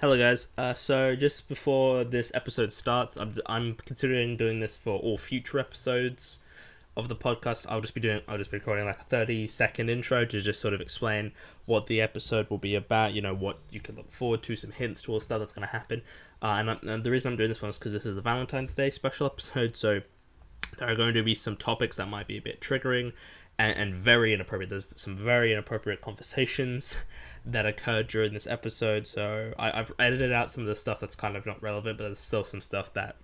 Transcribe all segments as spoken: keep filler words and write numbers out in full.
Hello guys, uh, so just before this episode starts, I'm, I'm considering doing this for all future episodes of the podcast. I'll just be doing, I'll just be recording like a thirty second intro to just sort of explain what the episode will be about, you know, what you can look forward to, some hints towards stuff that's going to happen. Uh, and, I'm, and the reason I'm doing this one is because this is the Valentine's Day special episode, so there are going to be some topics that might be a bit triggering and, and very inappropriate. There's some very inappropriate conversations that occurred during this episode, so I, I've edited out some of the stuff that's kind of not relevant, but there's still some stuff that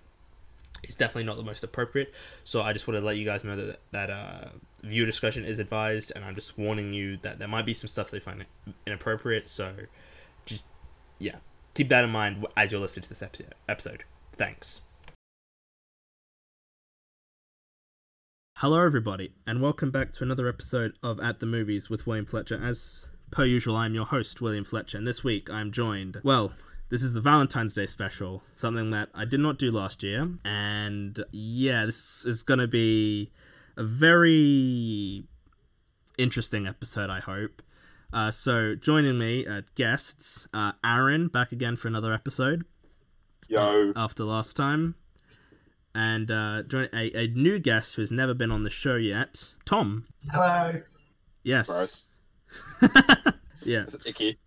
is definitely not the most appropriate. So I just want to let you guys know that that uh, viewer discretion is advised, and I'm just warning you that there might be some stuff they find inappropriate. So just, yeah, keep that in mind as you're listening to this episode. episode. Thanks. Hello everybody, and welcome back to another episode of At the Movies with William Fletcher. As per usual, I'm your host, William Fletcher, and this week I'm joined, well, this is the Valentine's Day special, something that I did not do last year, and yeah, this is going to be a very interesting episode, I hope. Uh, so, joining me, uh, guests, uh, Aaron, back again for another episode. Yo. After last time. And uh, join a, a new guest who's never been on the show yet, Tom. Hello. Yes. Gross. Yes. It's icky.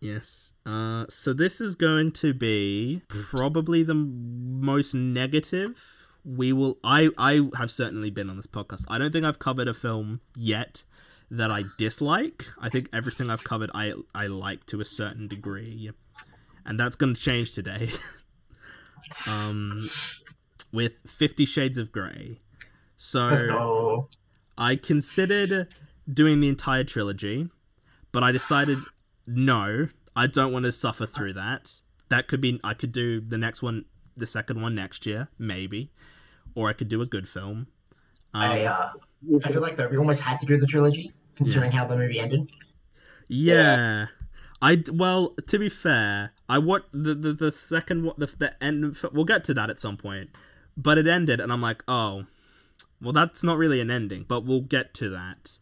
Yes. Uh, so this is going to be probably the most negative we will. I I have certainly been on this podcast. I don't think I've covered a film yet that I dislike. I think everything I've covered I I like to a certain degree, and that's going to change today. um, with Fifty Shades of Grey. So no. I considered doing the entire trilogy, but I decided no, I don't want to suffer through that. That could be, I could do the next one, the second one next year, maybe, or I could do a good film. Um, I uh, I feel like that we almost had to do the trilogy considering yeah. how the movie ended. Yeah, yeah. I well, to be fair, I what the, the the second what the the end. We'll get to that at some point, but it ended, and I'm like, oh, well, that's not really an ending, but we'll get to that.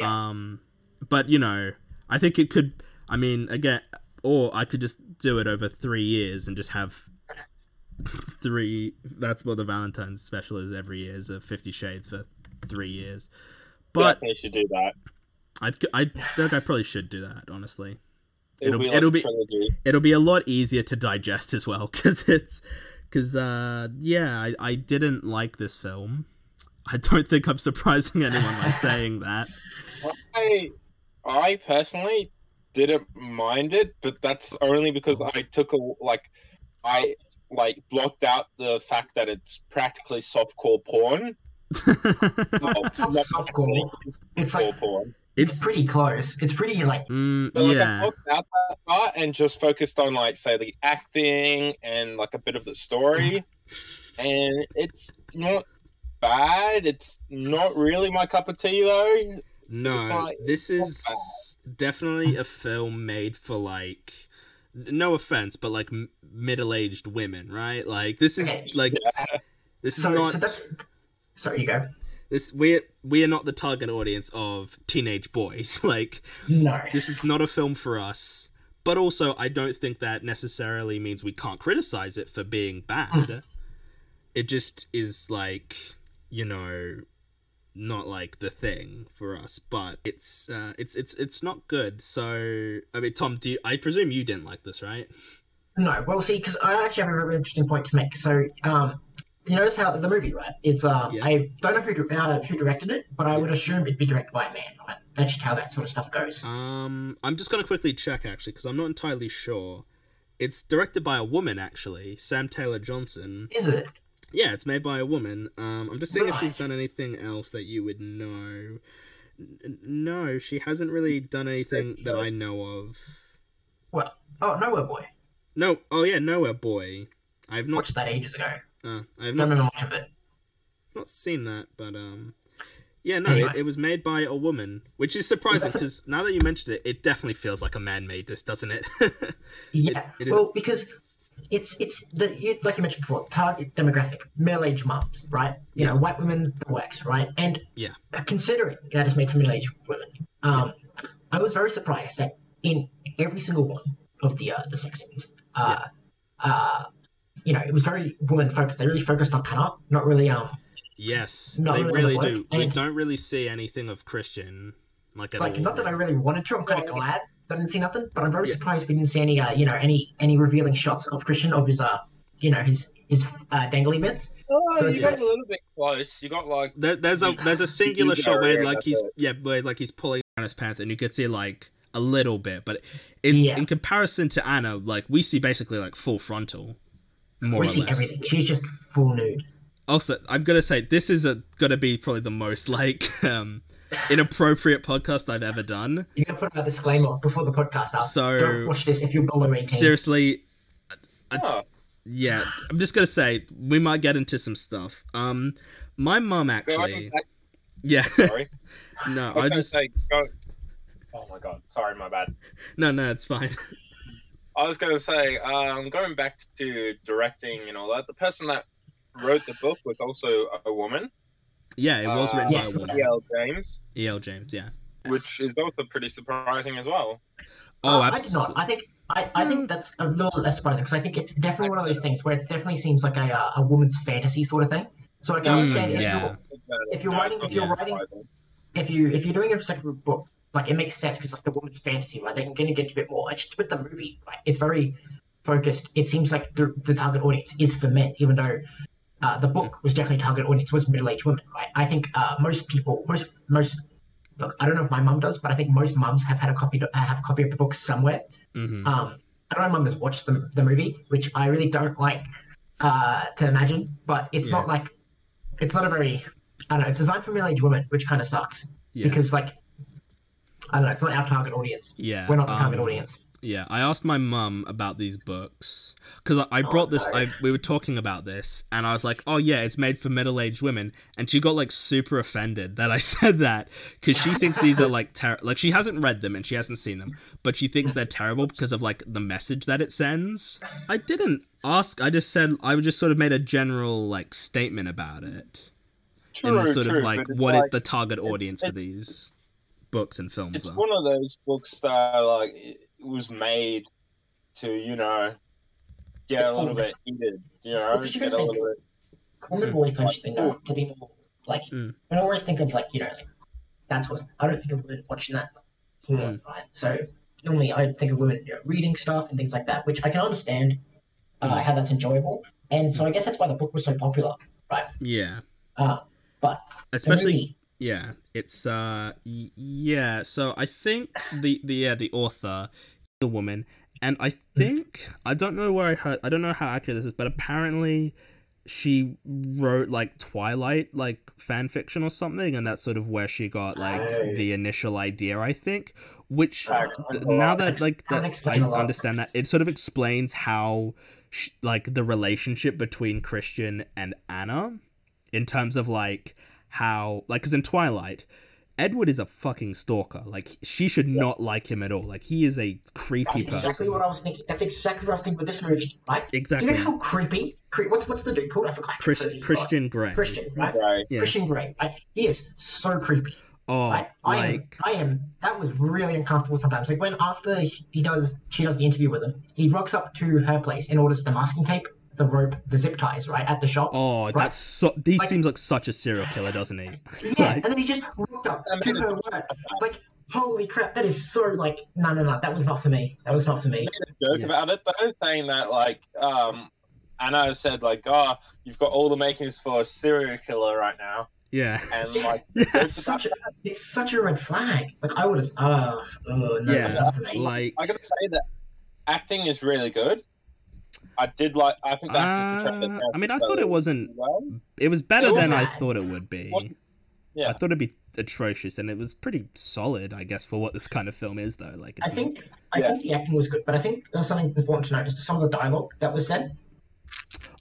Yeah. Um, but you know, I think it could, I mean, again, or I could just do it over three years and just have three, that's what the Valentine's special is every year, is a Fifty Shades for three years. But yeah, I should do that. I've, I think I probably should do that, honestly. It'll, it'll be, like it'll, be it'll be a lot easier to digest as well, because it's, because, uh, yeah, I, I didn't like this film. I don't think I'm surprising anyone by saying that. I, I personally didn't mind it, but that's only because I took a like, I like blocked out the fact that it's practically softcore porn. no, it's not softcore. It's like porn. It's, it's pretty close. It's pretty like. Mm, so, like yeah. I blocked out that part and just focused on like say the acting and like a bit of the story, and it's not bad. It's not really my cup of tea though. No, like, this is definitely a film made for like, no offense, but like m- middle-aged women, right? Like this is like yeah. this is so, not. So that's... Sorry, you go. This we we are not the target audience of teenage boys. Like no, this is not a film for us. But also, I don't think that necessarily means we can't criticize it for being bad. Mm. It just is like, you know, not like the thing for us, but it's uh, it's it's it's not good. So I mean, Tom, do you, I presume you didn't like this, right? No, well, see, because I actually have a really interesting point to make. So um, you notice how the movie, right? It's um, yeah. I don't know who uh, who directed it, but I yeah. would assume it'd be directed by a man, right? That's just how that sort of stuff goes. Um, I'm just gonna quickly check actually, because I'm not entirely sure. It's directed by a woman, actually, Sam Taylor Johnson. Is it? Yeah, it's made by a woman. Um, I'm just seeing right. if she's done anything else that you would know. N- no, she hasn't really done anything that I know of. Well, oh, Nowhere Boy. No, oh yeah, Nowhere Boy. I've not watched that ages ago. Uh, I've not. Don't know much of it. Not seen that, but um, yeah, no, anyway. it, it was made by a woman, which is surprising because a... now that you mentioned it, it definitely feels like a man made this, doesn't it? yeah. It, it is... Well, because. It's it's the you, like you mentioned before, target demographic, middle-aged mums, right? You yeah. know, white women, the works, right? And yeah. considering that it's made for middle-aged women, um, yeah. I was very surprised that in every single one of the uh, the sex scenes, Uh, yeah. uh, you know, it was very woman focused. They really focused on Anna, not really um. Yes, not they really, really do. And we don't really see anything of Christian, like at like all. Not that I really wanted to. I'm kind of glad that I didn't see nothing, but I'm very yeah. surprised we didn't see any, uh, you know, any any revealing shots of Christian of his uh, you know, his. His uh, dangly bits. Oh, so you got yeah. a little bit close. You got like there, there's a there's a singular shot where like he's it. yeah, where like he's pulling down his pants, and you can see like a little bit, but in yeah. in comparison to Anna, like we see basically like full frontal. More we or see less. Everything. She's just full nude. Also, I'm gonna say this is a gonna be probably the most like um, inappropriate podcast I've ever done. You gotta put a disclaimer so, before the podcast up. So don't watch this if you're below eighteen. Seriously. I, oh. I, Yeah, I'm just gonna say we might get into some stuff. Um, my mum actually. Go on, yeah. Sorry. no, I, I just. Say, go... Oh my god! Sorry, my bad. No, no, it's fine. I was gonna say, um, going back to directing and all that. The person that wrote the book was also a woman. Yeah, it was uh, written yes, by a woman. E L. James. E L. James, yeah. Which is also pretty surprising as well. Oh, uh, absolutely. I did not. I think. I, I think that's a little less surprising because I think it's definitely one of those things where it definitely seems like a uh, a woman's fantasy sort of thing. So I can mm, understand if, yeah. you're, if you're no, writing, if you're yeah. writing, if you if you're doing a second book, like it makes sense because like the woman's fantasy, right? They can get into a bit more. And just with the movie, right? It's very focused. It seems like the, the target audience is for men, even though uh, the book was definitely target audience was middle-aged women, right? I think uh, most people, most most look, I don't know if my mum does, but I think most mums have had a copy to, have a copy of the book somewhere. Mm-hmm. Um, I don't know my mum has watched the, the movie, which I really don't like uh, to imagine, but it's yeah. not like, it's not a very, I don't know, it's designed for middle-aged women, which kind of sucks, yeah. because like, I don't know, it's not our target audience. Yeah, We're not the um, target audience. Yeah, I asked my mum about these books, because I, I brought oh, this, no. I we were talking about this, and I was like, oh yeah, it's made for middle-aged women, and she got like super offended that I said that, because she thinks these are like, ter- like she hasn't read them and she hasn't seen them, but she thinks they're terrible because of like the message that it sends. I didn't ask, I just said, I just sort of made a general like statement about it. True, and sort true, of like what like, it, the target audience it's, it's, for these books and films it's are. It's one of those books that are like... was made to, you know, get it's a little bit heated, you know, well, you get a think, little bit... Women always watch things to be more, like, mm. I always think of, like, you know, like, that's what... I don't think of women watching that. Mm. Right? So, normally I think of women you know, reading stuff and things like that, which I can understand uh, how that's enjoyable, and so I guess that's why the book was so popular, right? Yeah. Uh, but... Especially... Movie, yeah, it's... uh, Yeah, so I think the, the, yeah, the author... a woman, and I think I don't know where I heard I don't know how accurate this is, but apparently she wrote like Twilight like fan fiction or something, and that's sort of where she got like oh. the initial idea, I think, which oh, th- now that like that, I understand that it sort of explains how she, like the relationship between Christian and Anna in terms of like how like because in Twilight Edward is a fucking stalker. Like, she should yeah. not like him at all. Like, he is a creepy person. That's exactly person. what I was thinking. That's exactly what I was thinking with this movie, right? Exactly. Do you know how creepy... Cre- what's what's the dude called? I forgot. Christ- Christian Grey. Christian, right? right. Yeah. Christian Grey, right? He is so creepy. Oh, right? I like... Am, I am... That was really uncomfortable sometimes. Like, when after he does... She does the interview with him, he rocks up to her place and orders the masking tape, the rope, the zip ties, right, at the shop. Oh, right? that's so... He like, seems like such a serial killer, doesn't he? Yeah, like... and then he just walked up to her work. Like, holy crap, that is so, like... No, no, no, that was not for me. That was not for me. I made a joke yes. about it, though, saying that, like, um, Anna said, like, oh, you've got all the makings for a serial killer right now. Yeah. And, yeah. like... Yeah. It's, such a, it's such a red flag. Like, I would have... Oh, oh, no, yeah, not for me. Like... I gotta say that acting is really good. I did like. I think that's. Uh, just the I mean, I thought it wasn't. Well. It was better it was than bad. I thought it would be. What? Yeah, I thought it'd be atrocious, and it was pretty solid, I guess, for what this kind of film is, though. Like, it's I think, not... I yeah. think the acting was good, but I think there's something important to note is some of the dialogue that was said.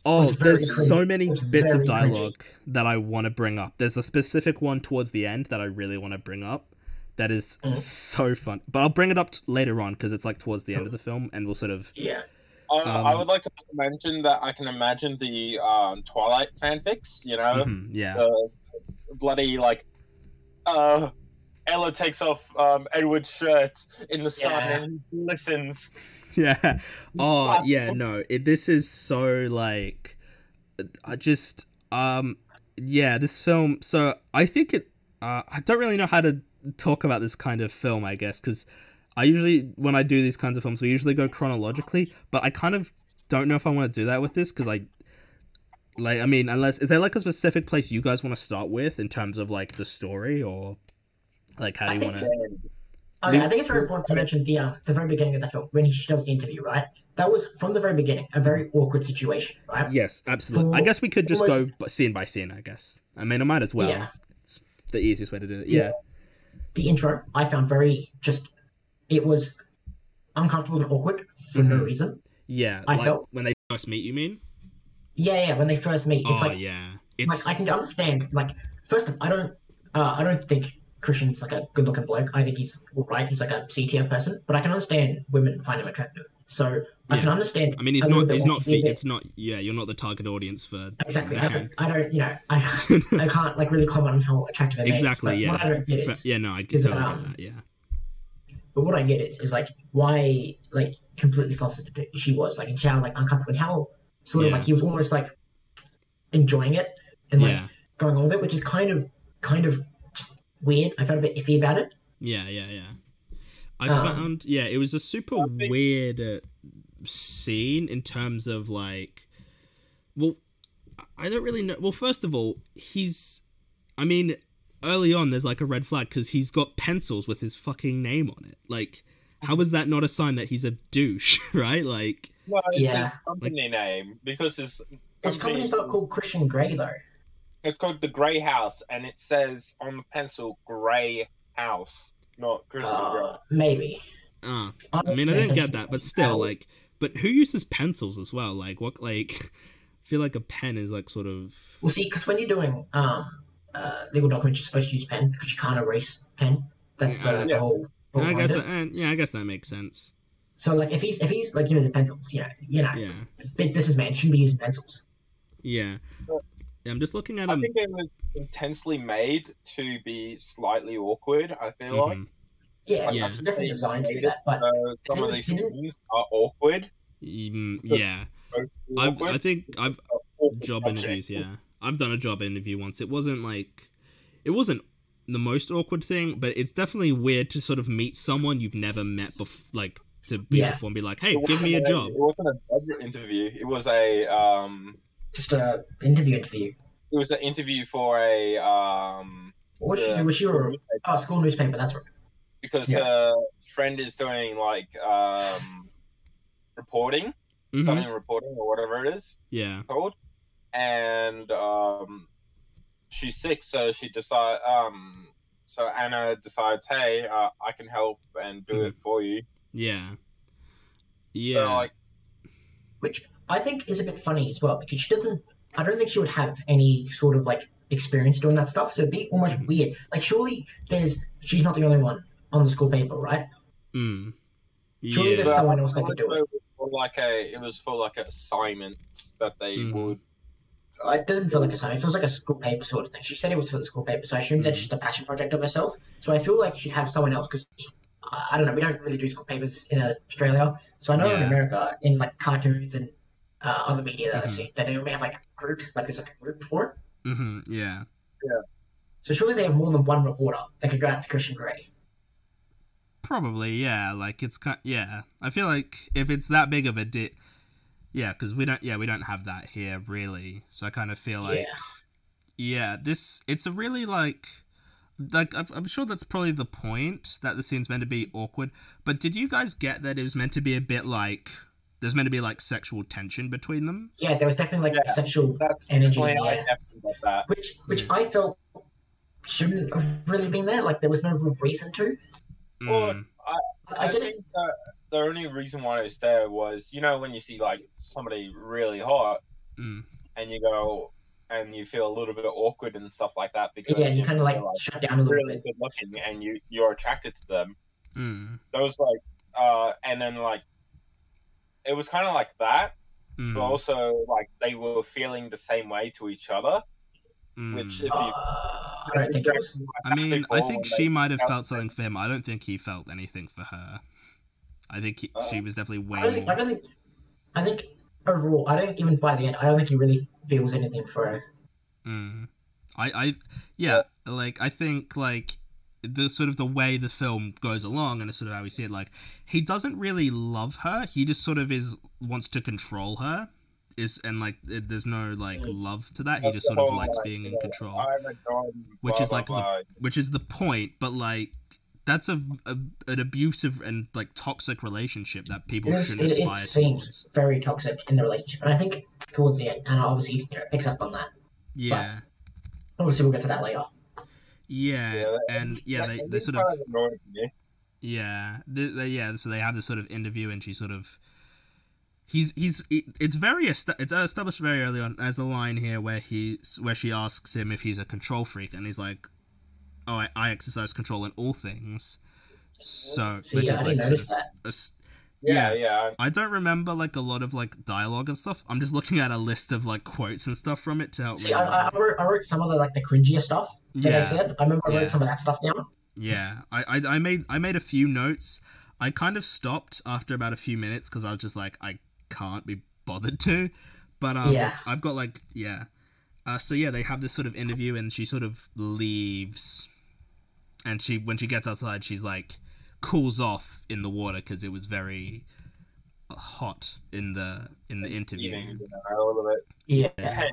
Oh, was there's so many bits of dialogue cringy. that I want to bring up. There's a specific one towards the end that I really want to bring up. That is mm. so fun, but I'll bring it up t- later on because it's like towards the mm. end of the film, and we'll sort of yeah. Um, I would like to mention that I can imagine the um, Twilight fanfics, you know? Mm-hmm, yeah. The bloody, like, uh, Ella takes off um, Edward's shirt in the sun yeah. and listens. Yeah. Oh, yeah, no. It, this is so, like... I just... um, Yeah, this film... So, I think it... Uh, I don't really know how to talk about this kind of film, I guess, because I usually... When I do these kinds of films, we usually go chronologically, but I kind of don't know if I want to do that with this, because I... Like, I mean, unless... Is there, like, a specific place you guys want to start with in terms of, like, the story, or... Like, how do you want to... I, mean, I think it's very important to mention the uh, the very beginning of the film, when she does the interview, right? That was, from the very beginning, a very awkward situation, right? Yes, absolutely. For, I guess we could just almost, go scene by scene, I guess. I mean, I might as well. Yeah. It's the easiest way to do it, yeah. yeah. The intro, I found very just... It was uncomfortable and awkward for mm-hmm. no reason. Yeah, I like felt, when they first meet, you mean? Yeah, yeah, when they first meet. It's oh, like, yeah. It's... Like, I can understand, like, first of all, I don't, uh, I don't think... Christian's like a good-looking bloke. I think he's all right. He's like a C-tier person, but I can understand women find him attractive. So I yeah. can understand. I mean, he's not. He's not. Fe- it's not. Yeah, you're not the target audience for exactly. I don't, I don't. You know, I I can't like really comment on how attractive it is. Exactly. Names, yeah. What I don't get is, but, yeah. No, I get, totally that, um, get that. Yeah. But what I get is, is like why like completely flustered she was, like, and how like uncomfortable and how sort of yeah. like he was almost like enjoying it and like yeah. going on with it, which is kind of kind of. weird. I felt a bit iffy about it. Yeah, yeah, yeah. I um, found... Yeah, it was a super weird uh, scene in terms of, like... Well, I don't really know... Well, first of all, he's... I mean, early on, there's, like, a red flag because he's got pencils with his fucking name on it. Like, how is that not a sign that he's a douche, right? Like... Well, it's yeah. his company like, name, because his... Company, his company's not called Christian Grey, though. It's called the Grey House, and it says on the pencil Grey House, not Crystal uh, Grey. Maybe. Uh, I mean, I didn't get that, but still, like, but who uses pencils as well? Like, what? Like, I feel like a pen is like sort of. Well, see, because when you're doing um uh, legal documents, you're supposed to use pen because you can't erase pen. That's the, uh, the whole. whole I guess. That, and, yeah, I guess that makes sense. So, like, if he's if he's like using pencils, you know, you know, yeah. big businessman shouldn't be using pencils. Yeah. But, I'm just looking at him. I think it was intensely made to be slightly awkward, I feel mm-hmm. like. Yeah, like, yeah. it's definitely designed to do that, but... Uh, some of these scenes are awkward. Mm, yeah. I've, I think I've... Job interviews, yeah. I've done a job interview once. It wasn't, like... It wasn't the most awkward thing, but it's definitely weird to sort of meet someone you've never met before, like, to be yeah. before and be like, hey, give me a, a job. It wasn't a job interview. It was a, um... Just a interview interview. It was an interview for a... um. What the, she, was she a oh, school newspaper, that's right. Because yeah. her friend is doing, like, um, reporting, mm-hmm. studying reporting or whatever it is. Yeah. Called. And um, she's sick, so she decide. Um, so Anna decides, hey, uh, I can help and do mm-hmm. it for you. Yeah. Yeah. So, like, Which... I think is a bit funny as well, because she doesn't, I don't think she would have any sort of, like, experience doing that stuff, so it'd be almost mm. weird. Like, surely there's, she's not the only one on the school paper, right? Mm. Yeah. Surely there's but someone else that could do it. Like a, it was for, like, assignments that they mm. would... It doesn't feel like assignment, it feels like a school paper sort of thing. She said it was for the school paper, so I assume mm. that's just a passion project of herself, so I feel like she'd have someone else, because... I don't know, we don't really do school papers in Australia, so I know yeah. in America, in, like, cartoons and Uh, on the media that mm-hmm. I've seen, that they only have like groups, like there's like a group for it. Mm-hmm. Yeah. Yeah. So surely they have more than one reporter that could go out to Christian Grey. Probably, yeah. Like it's kind, yeah. I feel like if it's that big of a di- yeah, because we don't, yeah, we don't have that here really. So I kind of feel like, yeah, yeah this it's a really like, like I'm, I'm sure that's probably the point that the scene's meant to be awkward. But did you guys get that it was meant to be a bit like? There's meant to be, like, sexual tension between them. Yeah, there was definitely, like, yeah, sexual energy there. I that. Which, which mm. I felt shouldn't have really been there. Like, there was no real reason to. Well, mm. I, I, I didn't... think the, the only reason why it was there was, you know, when you see, like, somebody really hot mm. and you go and you feel a little bit awkward and stuff like that because... Yeah, you kind of, like, like, shut down a little really bit. Good looking and you, you're attracted to them. Mm. Those, like... uh, And then, like, it was kind of like that, mm. but also like they were feeling the same way to each other, mm. which if you uh, I don't think it was... I mean, I think she might have felt something for him. I don't think he felt anything for her. I think he, uh, she was definitely way I don't think, more... I don't think... I think overall, I don't... Even by the end, I don't think he really feels anything for her. Mm. I, I... Yeah, like, I think, like... the sort of the way the film goes along and sort of how we see it, like, he doesn't really love her. He just sort of is, wants to control her is, and like, it, there's no like love to that. He just sort of likes being in control, which is like, the, which is the point. But like, that's a, a an abusive and like toxic relationship that people is, shouldn't it, aspire to. It seems towards. Very toxic in the relationship. And I think towards the end, and obviously it picks up on that. Yeah. But obviously we'll get to that later. Yeah, yeah, and yeah, they, they sort of, annoying, yeah, yeah, they, they, yeah. So they have this sort of interview, and she sort of, he's he's it's very it's established very early on as a line here where he where she asks him if he's a control freak, and he's like, oh, I, I exercise control in all things. So See, which yeah, is I like didn't sort of, that. A, yeah, yeah, yeah. I don't remember like a lot of like dialogue and stuff. I'm just looking at a list of like quotes and stuff from it to help. See, me I, I, wrote, I wrote some of the like the cringier stuff. Yeah, I, said. I remember I yeah. wrote some of that stuff down. Yeah, I, I, I made I made a few notes. I kind of stopped after about a few minutes because I was just like, I can't be bothered to. But um, yeah. I've got like, yeah. Uh, so yeah, they have this sort of interview and she sort of leaves. And she when she gets outside, she's like, cools off in the water because it was very hot in the in the interview. Yeah, a little bit. Yeah. yeah.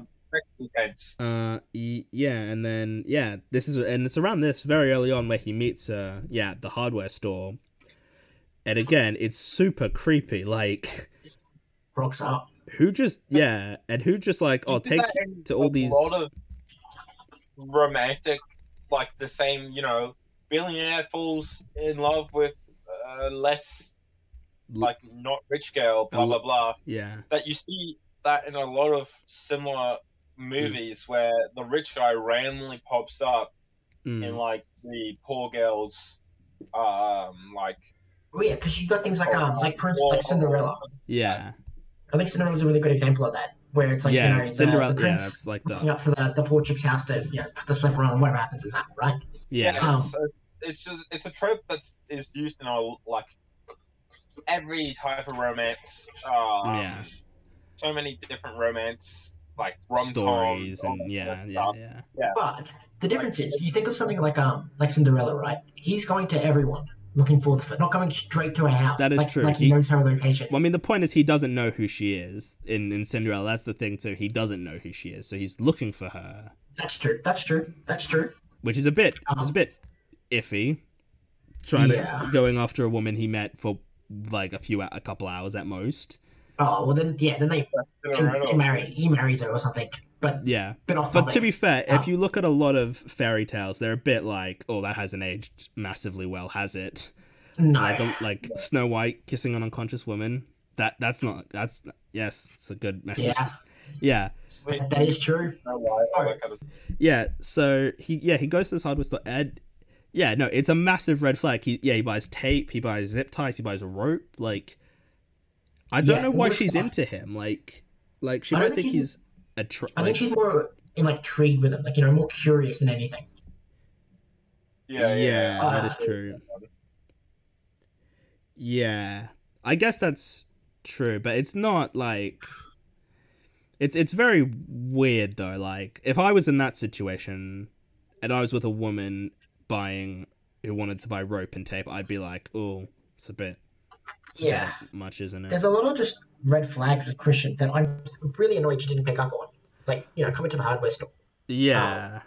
Uh, yeah, and then yeah, this is and it's around this very early on where he meets uh yeah at the hardware store, and again it's super creepy. Like, rocks up. Who just yeah, and who just like oh take you to all these a lot of romantic like the same you know billionaire falls in love with uh, less like not rich girl blah blah blah yeah that you see that in a lot of similar movies mm. where the rich guy randomly pops up mm. in like the poor girls, um, like oh yeah, because you got things like um, like for instance, like Cinderella. Yeah, I think Cinderella's a really good example of that, where it's like yeah, you know, Cinderella. The, the prince yeah, it's like that. Up to the the poor chick's house to you know put the slipper on, and whatever happens in that, right? Yeah, yeah um, it's, it's just it's a trope that is used in all like every type of romance. Um, yeah, so many different romance. Like stories and yeah, yeah, yeah, yeah. But the difference like, is, you think of something like um, like Cinderella, right? He's going to everyone looking for the foot, not going straight to her house. That is like, true. Like he, he knows her location. Well, I mean, the point is, he doesn't know who she is in, in Cinderella. That's the thing too. He doesn't know who she is, so he's looking for her. That's true. That's true. That's true. Which is a bit, um, it's a bit iffy. Trying yeah. to going after a woman he met for like a few, a couple hours at most. Oh, well then, yeah, then they he, marry, he marries her or something. But yeah, off but to be fair, oh. if you look at a lot of fairy tales, they're a bit like, oh, that hasn't aged massively well, has it? No, like, a, like Snow White kissing an unconscious woman. That that's not that's yes, it's a good message. Yeah, yeah. That, that is true. Yeah, so he yeah he goes to this hardware store. Ed, yeah, no, it's a massive red flag. He yeah he buys tape, he buys zip ties, he buys rope, like. I don't yeah, know why she's stuff. into him. Like, like she I might think, think he's, he's a. Tra- I like... think she's more intrigued with him. Like, you know, more curious than anything. Yeah, yeah, uh, that is true. Yeah, I guess that's true, but it's not like. It's it's very weird though. Like, if I was in that situation, and I was with a woman buying who wanted to buy rope and tape, I'd be like, "Oh, it's a bit." Yeah, much isn't it? There's a lot of just red flags with Christian that I'm really annoyed she didn't pick up on, like you know, coming to the hardware store. Yeah, um,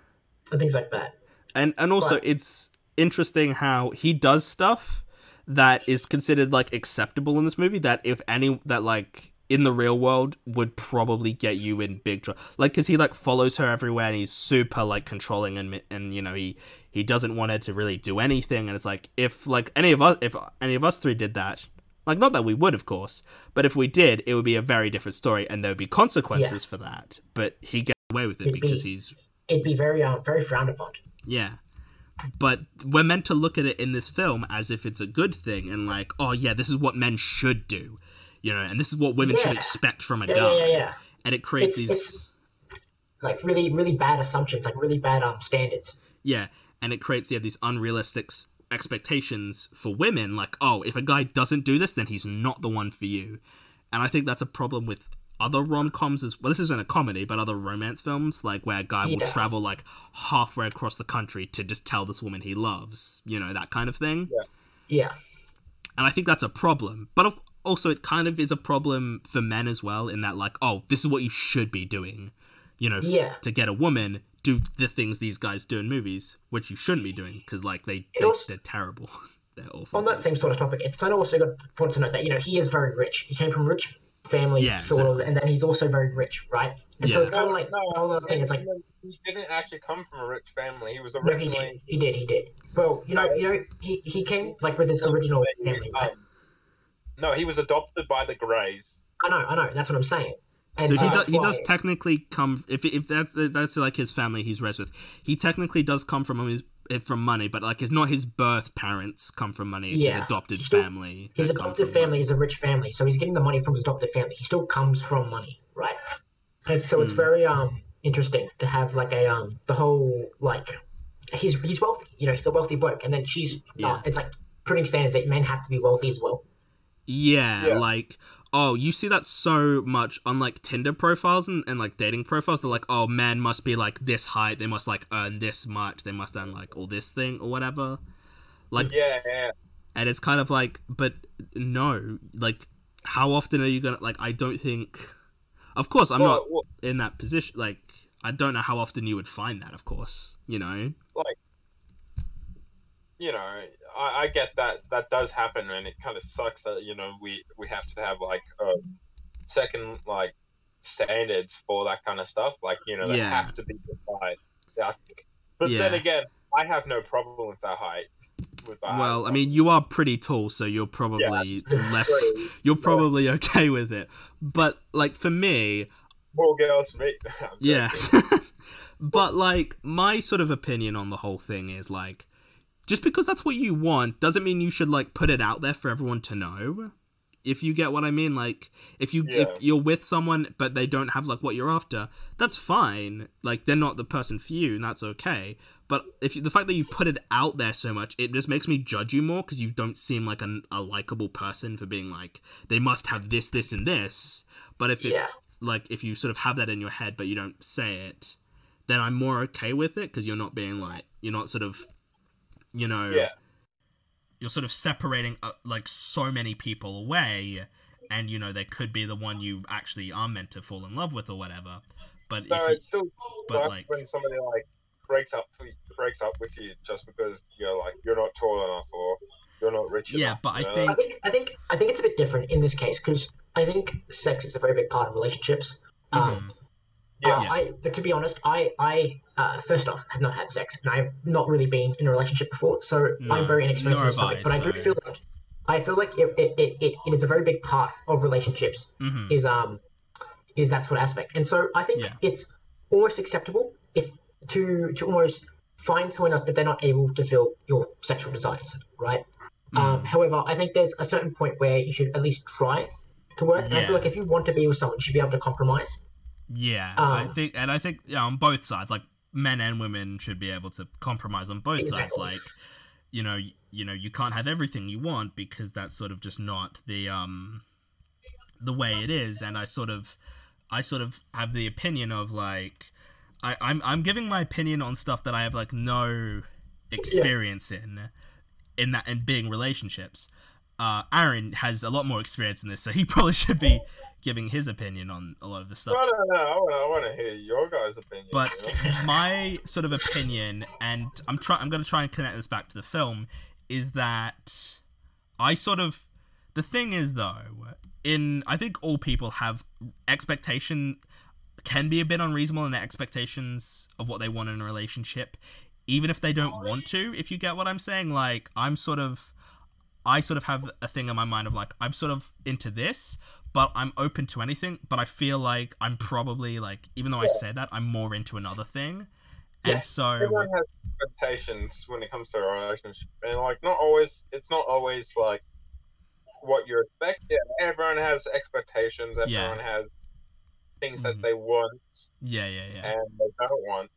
and things like that. And and also but, it's interesting how he does stuff that is considered like acceptable in this movie. That if any that like in the real world would probably get you in big trouble. Like because he like follows her everywhere and he's super like controlling and and you know he. He doesn't want her to really do anything, and it's like if like any of us, if any of us three did that, like not that we would, of course, but if we did, it would be a very different story, and there would be consequences yeah. for that. But he gets away with it it'd because be, he's it'd be very uh, very frowned upon. Yeah, but we're meant to look at it in this film as if it's a good thing, and like, oh yeah, this is what men should do, you know, and this is what women yeah. should expect from a yeah, guy. Yeah, yeah, yeah. And it creates it's, these it's, like really really bad assumptions, like really bad um standards. Yeah. And it creates, yeah, these unrealistic expectations for women. Like, oh, if a guy doesn't do this, then he's not the one for you. And I think that's a problem with other rom-coms as well. This isn't a comedy, but other romance films, like where a guy yeah. will travel like halfway across the country to just tell this woman he loves, you know, that kind of thing. Yeah. yeah. And I think that's a problem. But also it kind of is a problem for men as well, in that like, oh, this is what you should be doing, you know, yeah. to get a woman, do the things these guys do in movies, which you shouldn't be doing because like they, they, also, they're terrible. They're awful. On that same sort of topic, it's kind of also good point to note that, you know, he is very rich. He came from rich family, yeah, sort exactly. of, and then he's also very rich, right? And yeah. so it's kind of like, no, no, thing. It's like he didn't actually come from a rich family. He was originally no, he, did. he did, he did. Well, you know, no. you know, he, he came like with his original family. Right? No, he was adopted by the Greys. I know, I know. That's what I'm saying. And so, so he does, he does technically come if if that's that's like his family he's raised with. He technically does come from his from money, but like it's not his birth parents come from money. It's yeah. his adopted he still, family. His adopted family money. is a rich family, so he's getting the money from his adopted family. He still comes from money, right? And so mm. it's very um interesting to have like a um the whole like he's he's wealthy, you know, he's a wealthy bloke, and then she's not. Yeah. It's like pretty standards that men have to be wealthy as well. Yeah, yeah. like. Oh, you see that so much on, like, Tinder profiles and, and, like, dating profiles. They're like, oh, men must be, like, this height. They must, like, earn this much. They must earn, like, all this thing or whatever. Like, yeah, yeah. And it's kind of like, but no. Like, how often are you going to, like, I don't think. Of course, I'm well, not well, in that position. Like, I don't know how often you would find that, of course. You know? Like, you know, I, I get that that does happen, and it kind of sucks that, you know, we, we have to have like uh, second like standards for that kind of stuff. Like, you know, they yeah. have to be applied. Yeah. But yeah. then again, I have no problem with that height. With that well, height. I mean, you are pretty tall, so you're probably yeah. less. You're probably yeah. okay with it. But like for me, more girls for me. yeah. But like my sort of opinion on the whole thing is like. Just because that's what you want doesn't mean you should, like, put it out there for everyone to know, if you get what I mean. Like, if, you, yeah. if you're with someone but they don't have, like, what you're after, that's fine. Like, they're not the person for you, and that's okay. But if you, the fact that you put it out there so much, it just makes me judge you more because you don't seem like a, a likable person for being, like, they must have this, this, and this. But if it's, yeah. like, if you sort of have that in your head but you don't say it, then I'm more okay with it because you're not being, like, you're not sort of... You know, yeah. you're sort of separating, uh, like, so many people away, and, you know, they could be the one you actually are meant to fall in love with or whatever. But no, it's still but like when somebody, like, breaks up for you, breaks up with you just because you're, like, you're not tall enough or you're not rich yeah, enough. Yeah, but I think... I think... I think I think it's a bit different in this case, because I think sex is a very big part of relationships. Mm-hmm. Um, yeah. Uh, yeah. I, but to be honest, I... I Uh, first off, I've not had sex, and I've not really been in a relationship before, so no, I'm very inexperienced in this topic. I, but so. I do feel like I feel like it it, it, it, it is a very big part of relationships. Mm-hmm. Is um is that sort of aspect, and so I think yeah. it's almost acceptable if to to almost find someone else if they're not able to fill your sexual desires, right? Mm. Um, however, I think there's a certain point where you should at least try to work. And yeah. I feel like if you want to be with someone, you should be able to compromise. Yeah, um, I think, and I think yeah, on both sides, like. Men and women should be able to compromise on both exactly. sides. Like, you know, you know, you can't have everything you want because that's sort of just not the um the way it is. And I sort of, I sort of have the opinion of like, I, I'm I'm giving my opinion on stuff that I have like no experience yeah. in, in that and being relationships. Uh, Aaron has a lot more experience in this, so he probably should be. Giving his opinion on a lot of the stuff. No, no, no, I want, I want to hear your guys' opinion. But you know? My sort of opinion, and I'm try, I'm going to try and connect this back to the film, is that I sort of... The thing is, though, in I think all people have expectation... Can be a bit unreasonable in their expectations of what they want in a relationship, even if they don't want to, if you get what I'm saying. Like, I'm sort of... I sort of have a thing in my mind of, like, I'm sort of into this... But I'm open to anything, but I feel like I'm probably, like, even though I say that, I'm more into another thing. Yeah. And so... Everyone has expectations when it comes to a relationship. And, like, not always... It's not always, like, what you're expecting. Everyone has expectations. Everyone yeah. has things that mm. they want. Yeah, yeah, yeah. And they don't want.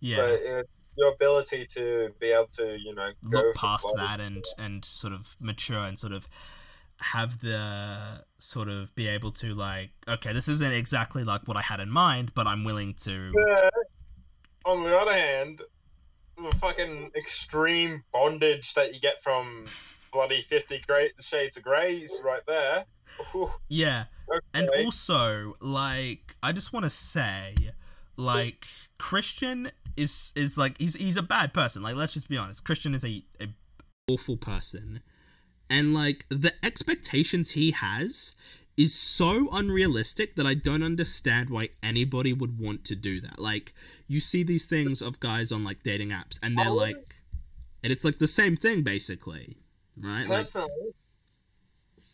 Yeah. But it, your ability to be able to, you know, go look past that and, and sort of mature and sort of have the sort of be able to like, okay, this isn't exactly like what I had in mind, but I'm willing to. Yeah. On the other hand, the fucking extreme bondage that you get from bloody fifty great Shades of Greys right there. Ooh. Yeah. Okay. And also, like, I just want to say, like, Christian is is like he's he's a bad person. Like, let's just be honest. Christian is a, a awful person. And like the expectations he has is so unrealistic that I don't understand why anybody would want to do that. Like, you see these things of guys on like dating apps and they're like, and it's like the same thing basically. Right? Personally, like,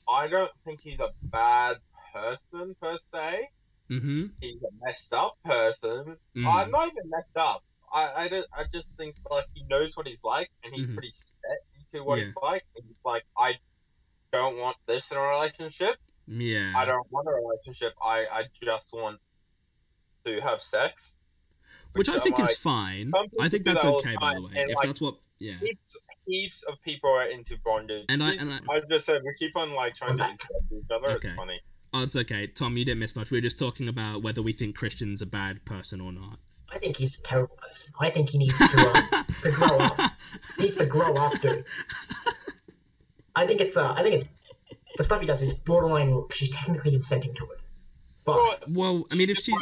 I don't think he's a bad person per se. Mm-hmm. He's a messed up person. Mm-hmm. I'm not even messed up. I I, don't, I just think like he knows what he's like and he's mm-hmm. pretty set into what yeah. he's like. And he's like, I don't want this in a relationship. Yeah. I don't want a relationship. I, I just want to have sex. Which, which I think like, is fine. I think that's that okay, by the way. And, if like, that's what... Yeah. Heaps, heaps of people are into bondage. And I, and I, I just said, we keep on like trying to interrupt each other. Okay. It's funny. Oh, it's okay. Tom, you didn't miss much. We were just talking about whether we think Christian's a bad person or not. I think he's a terrible person. I think he needs to, uh, to grow up. He needs to grow up, dude. I think it's, uh, I think it's, the stuff he does is borderline, she's technically consenting to it. But, well, I mean, if she,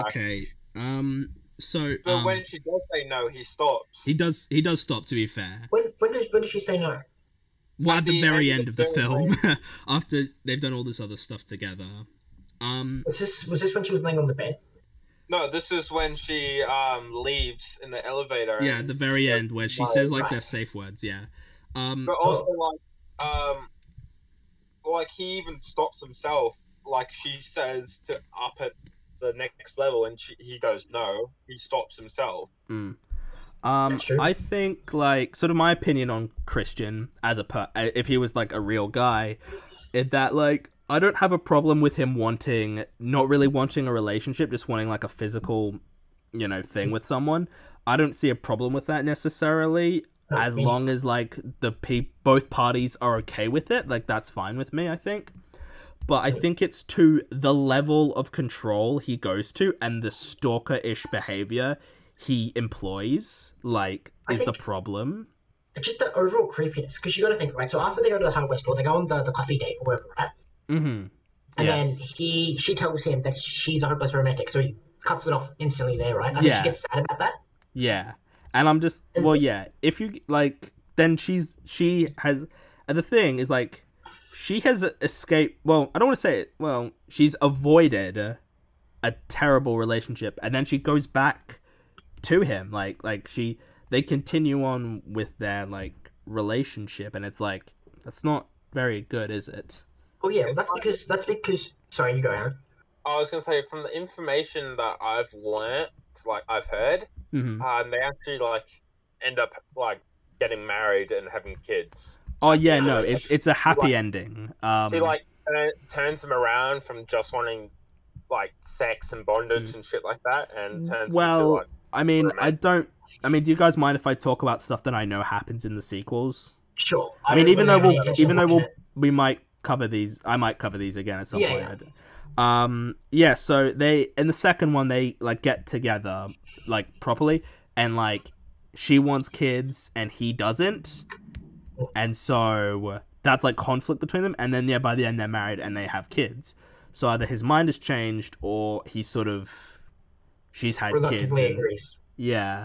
okay, um... So, but um, when she does say no, he stops. He does. He does stop. To be fair. When when does when does she say no? Well, at, at the, the very end, end of the, the film, after they've done all this other stuff together. Um, was this was this when she was laying on the bed? No, this is when she um leaves in the elevator. Yeah, at the very end, where she says like their safe words. Yeah. Um, but also like um, like he even stops himself. Like she says to up it. The next level, and she, he goes no. He stops himself. Mm. Um, I think like sort of my opinion on Christian as a per- if he was like a real guy, is that like I don't have a problem with him wanting, not really wanting a relationship, just wanting like a physical, you know, thing with someone. I don't see a problem with that necessarily, no, as me. long as like the pe- both parties are okay with it. Like that's fine with me, I think. But I think it's to the level of control he goes to and the stalker-ish behavior he employs, like, I is the problem. Just the overall creepiness, because you got to think, right? So after they go to the hardware store, they go on the, the coffee date or whatever, right? Mm-hmm. And yeah. then he, she tells him that she's a hopeless romantic, so he cuts it off instantly there, right? I yeah. think she gets sad about that. Yeah. And I'm just, and, well, yeah. If you, like, then she's, she has, and the thing is, like, she has escaped... Well, I don't want to say it. Well, she's avoided a, a terrible relationship. And then she goes back to him. Like, like she... They continue on with their, like, relationship. And it's like, that's not very good, is it? Well, yeah. Well, that's because... That's because... Sorry, you go, Aaron. I was going to say, from the information that I've learnt, like, I've heard, mm-hmm. um, they actually, like, end up, like, getting married and having kids. Oh yeah, no, it's it's a happy like, ending. Um, she like uh, turns him around from just wanting like sex and bondage mm. and shit like that, and turns. Well, into, like, I mean, romantic. I don't. I mean, do you guys mind if I talk about stuff that I know happens in the sequels? Sure. I, I mean, even though we'll, even though we'll, we might cover these, I might cover these again at some yeah, point. Yeah. Um, yeah. So they in the second one they like get together like properly, and like she wants kids and he doesn't. And so that's like conflict between them. And then, yeah, by the end, they're married and they have kids. So either his mind has changed or he's sort of. She's had kids. And, yeah.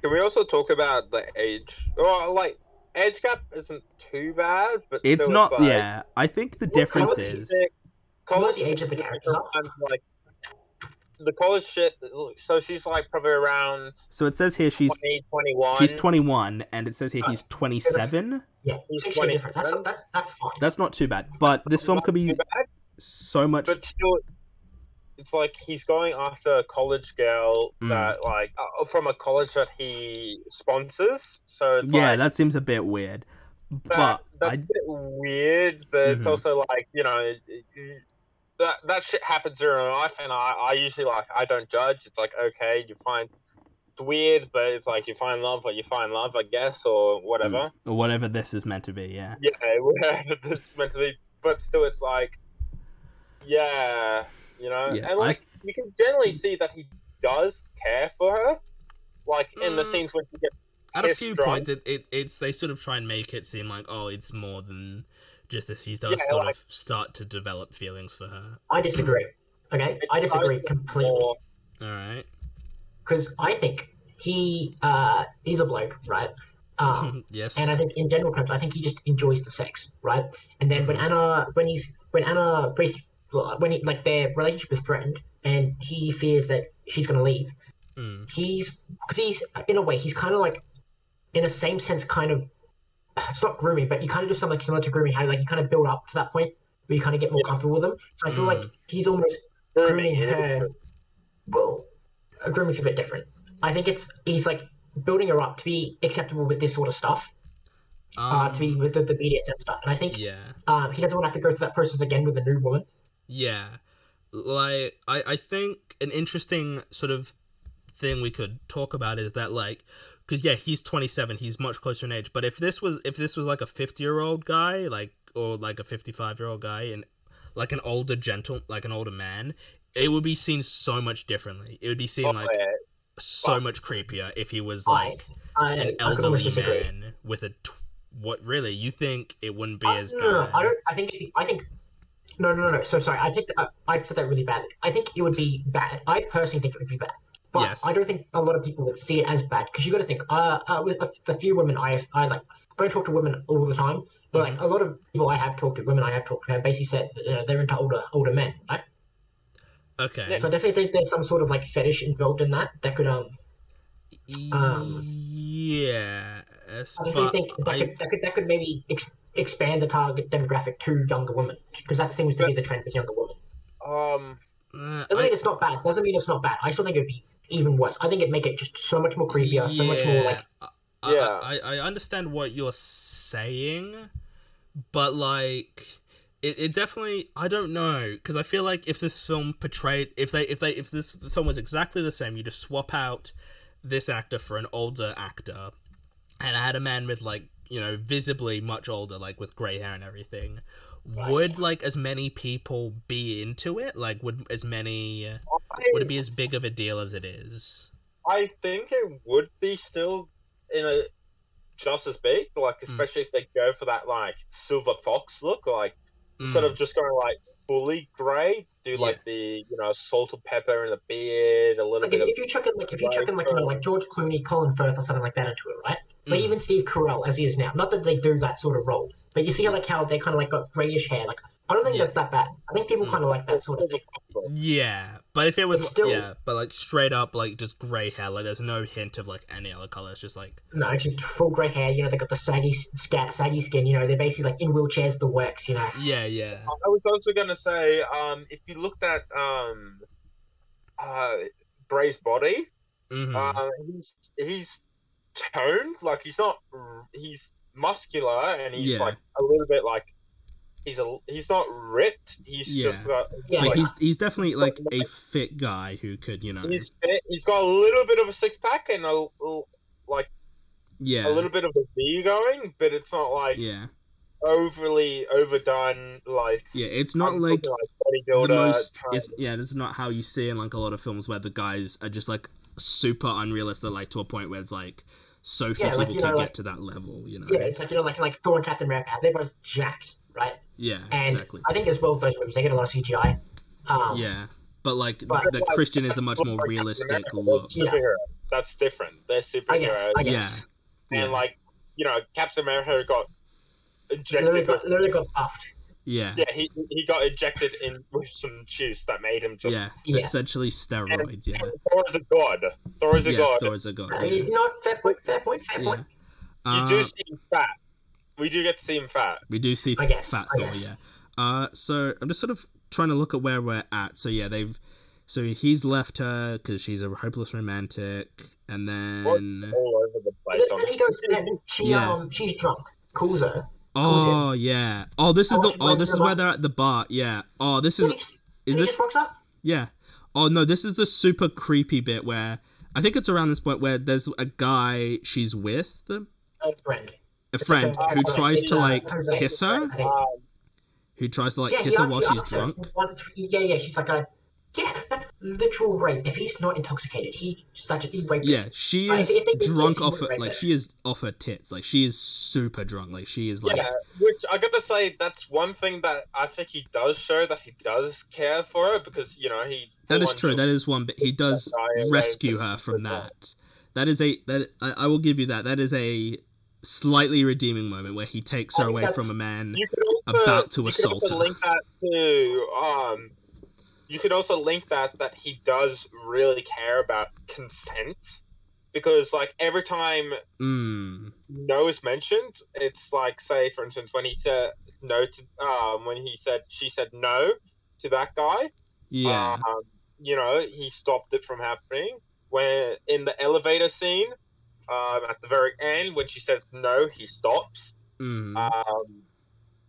Can we also talk about the age? Well, like, age gap isn't too bad, but it's still not. It's like, yeah. I think the well, difference college, is. The college the age of the character. Like, the college shit, so she's like probably around... So it says here she's... twenty, twenty-one. She's twenty-one, and it says here he's twenty-seven. Yeah, he's twenty-seven. That's, that's, that's fine. That's not too bad, but this film could be so much... But still, it's like he's going after a college girl mm. that like uh, from a college that he sponsors, so it's yeah, like... Yeah, that seems a bit weird, but... but that's I... a bit weird, but mm-hmm. it's also like, you know... It, it, That, that shit happens in life, and I, I usually, like, I don't judge. It's like, okay, you find it's weird, but it's like you find love what you find love, I guess, or whatever. Mm. Or whatever this is meant to be, yeah. Yeah, whatever this is meant to be. But still, it's like, yeah, you know? Yeah, and, like, I... you can generally see that he does care for her. Like, mm. in the scenes where she gets At a few strong. points, it, it it's they sort of try and make it seem like, oh, it's more than just this. He does yeah, sort like, of start to develop feelings for her. I disagree. Okay? I disagree completely. All right. Because I think he uh, he's a bloke, right? Um, yes. And I think in general terms, I think he just enjoys the sex, right? And then when Anna, when he's, when Anna, when he, like their relationship is threatened, and he fears that she's going to leave, mm. he's because he's in a way he's kind of like. In the same sense, kind of, it's not grooming, but you kind of do something similar to grooming. How like you kind of build up to that point where you kind of get more yeah. comfortable with them. So I feel mm. like he's almost grooming her. Well, grooming's a bit different. I think it's he's like building her up to be acceptable with this sort of stuff, um, uh, to be with the, the B D S M stuff. And I think yeah. um, he doesn't want to have to go through that process again with a new woman. Yeah, like I, I think an interesting sort of thing we could talk about is that like. Because, yeah, he's twenty-seven. He's much closer in age. But if this was if this was like a fifty-year-old guy, like or like a fifty-five-year-old guy, and like an older gentle, like an older man, it would be seen so much differently. It would be seen like so much creepier if he was like I, I, an elderly man with a tw- what really you think it wouldn't be I, as no, bad. No, no, I don't. I think. Be, I think. No, no, no, no. So sorry. I take. The, I, I said that really badly. I think it would be bad. I personally think it would be bad. But yes. I don't think a lot of people would see it as bad because you got to think. Uh, uh, with the, the few women I have, I like, I don't talk to women all the time, but like a lot of people I have talked to, women I have talked to, have basically said that, you know, they're into older older men, right? Okay. So I definitely think there's some sort of like fetish involved in that that could um. um yeah. I definitely think that, I... Could, that could that could maybe ex- expand the target demographic to younger women because that seems to be the trend with younger women. Um. Uh, doesn't I... mean it's not bad. Doesn't mean it's not bad. I still think it'd be. Even worse. I think it'd make it just so much more creepier, so yeah. much more like. I, yeah, I, I understand what you're saying, but like, it, it definitely. I don't know because I feel like if this film portrayed, if they, if they, if this film was exactly the same, you just swap out this actor for an older actor, and I had a man with like you know visibly much older, like with grey hair and everything. Right. Would like as many people be into it? Like, would as many? I, would it be as big of a deal as it is? I think it would be still in a just as big. Like, especially mm. if they go for that like silver fox look, like mm. instead of just going like fully grey, do like yeah. the you know salt and pepper and the beard, a little like bit. If, of if you chuck in like if you chuck in like you know like George Clooney, Colin Firth, or something like that into it, right? Mm. But even Steve Carell as he is now. Not that they do that sort of role. But you see how, like, how they kind of, like, got greyish hair. Like, I don't think yeah. that's that bad. I think people mm. kind of like that sort of thing. Yeah, but if it was, still, yeah, but, like, straight up, like, just grey hair. Like, there's no hint of, like, any other colour. It's just, like... No, just full grey hair. You know, they got the saggy, scat, saggy skin. You know, they're basically, like, in wheelchairs, the works, you know? Yeah, yeah. I was also going to say, um, if you looked at um, uh, Grey's body, mm-hmm. uh, he's, he's toned. Like, he's not... He's... muscular and he's yeah. like a little bit like he's a he's not ripped he's yeah. just got yeah, like, he's he's definitely like a fit guy who could you know he's fit, he's got a little bit of a six pack and a like yeah a little bit of a V going but it's not like yeah overly overdone like yeah it's not like, like bodybuilder the most, it's, yeah this is not how you see in like a lot of films where the guys are just like super unrealistic like to a point where it's like so few yeah, like, people you know, can like, get to that level, you know. Yeah, it's like you know, like like Thor and Captain America, they're both jacked, right? Yeah, and exactly. I think as well with those movies, they get a lot of C G I. Um, yeah, but like but, the, the like, Christian is a much more realistic look. Yeah. That's different. They're superheroes. I guess, I guess. Yeah, and like you know, Captain America got ejected. Literally got, literally got buffed. Yeah, yeah, he he got injected in with some juice that made him just yeah, yeah. essentially steroids. And, yeah, and Thor is a god. Thor is a yeah, god. Thor is a god. Uh, yeah. Not fair point. Fair point. Fair yeah. point. Uh, you do see him fat. We do get to see him fat. We do see I guess, fat I Thor. Guess. Yeah. Uh, so I'm just sort of trying to look at where we're at. So yeah, they've. So he's left her because she's a hopeless romantic, and then We're all over the place. Then he goes to that. She yeah. um she's drunk. Calls her. Oh yeah! Oh, this is the oh, this is where they're at the bar. Yeah. Oh, this is is this? Yeah. Oh no, this is the super creepy bit where I think it's around this point where there's a guy she's with. A friend. A friend who tries to, like, kiss her. Who tries to, like, kiss her while she's drunk. Yeah, yeah, she's like a... Yeah, that's literal rape. If he's not intoxicated, he statutory rape. Yeah, she is uh, if, if drunk off her, like, it. She is off her tits. Like, she is super drunk. Like, she is, like... Yeah, which I gotta say, that's one thing that I think he does show, that he does care for her, because, you know, he... That is true, that is one bit. He does rescue her from that. That is a... that I, I will give you that. That is a slightly redeeming moment where he takes her away from a man also, about to assault her. Link that to, um... You could also link that that he does really care about consent, because, like, every time mm. no is mentioned, it's like, say, for instance, when he said no to, um, when he said she said no to that guy, yeah, um, you know, he stopped it from happening. When in the elevator scene, um, at the very end, when she says no, he stops. Mm. Um,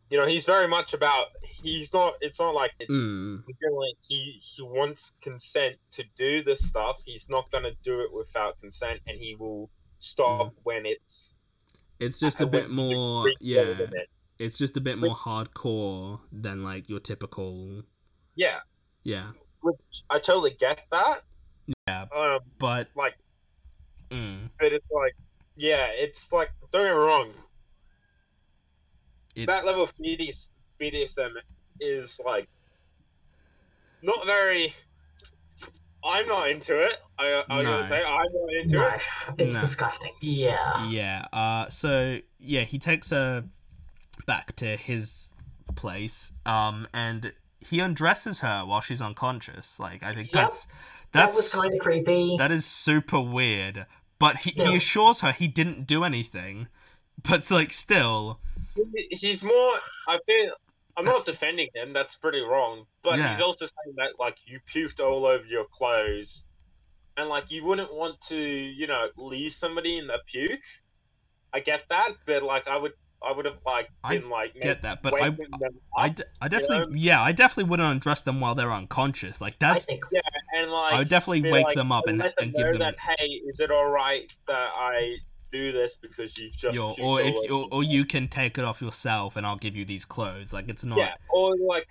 You know, he's very much about, he's not, it's not like it's, mm. like he, he wants consent to do this stuff. He's not going to do it without consent, and he will stop mm. when it's... It's just uh, a bit more, yeah, it. it's just a bit more Which, hardcore than, like, your typical... Yeah. Yeah. Which I totally get that. Yeah, um, but... Like, mm. but it's like, yeah, it's like, don't get me wrong, It's... that level of B D S M is, like, not very... I'm not into it. I, I was no. going to say, I'm not into no. it. It's no. disgusting. Yeah. Yeah. Uh, so, yeah, he takes her back to his place, um, and he undresses her while she's unconscious. Like, I think yep. that's... that's that was kind of creepy. That is super weird. But he, no. he assures her he didn't do anything, but, like, still... He's more. I feel I'm not defending him. That's pretty wrong. But yeah. he's also saying that, like, you puked all over your clothes, and, like, you wouldn't want to, you know, leave somebody in the puke. I get that, but, like, I would, I would have like been I like get that, but I, up, I, d- I definitely, you know? yeah, I definitely wouldn't undress them while they're unconscious. Like that's, I think, yeah, and like I would definitely wake like, them up and, and, let them and give know them that. Hey, is it all right that I? do this because you've just You're, or if or, or you can take it off yourself and I'll give you these clothes. Like, it's not yeah or like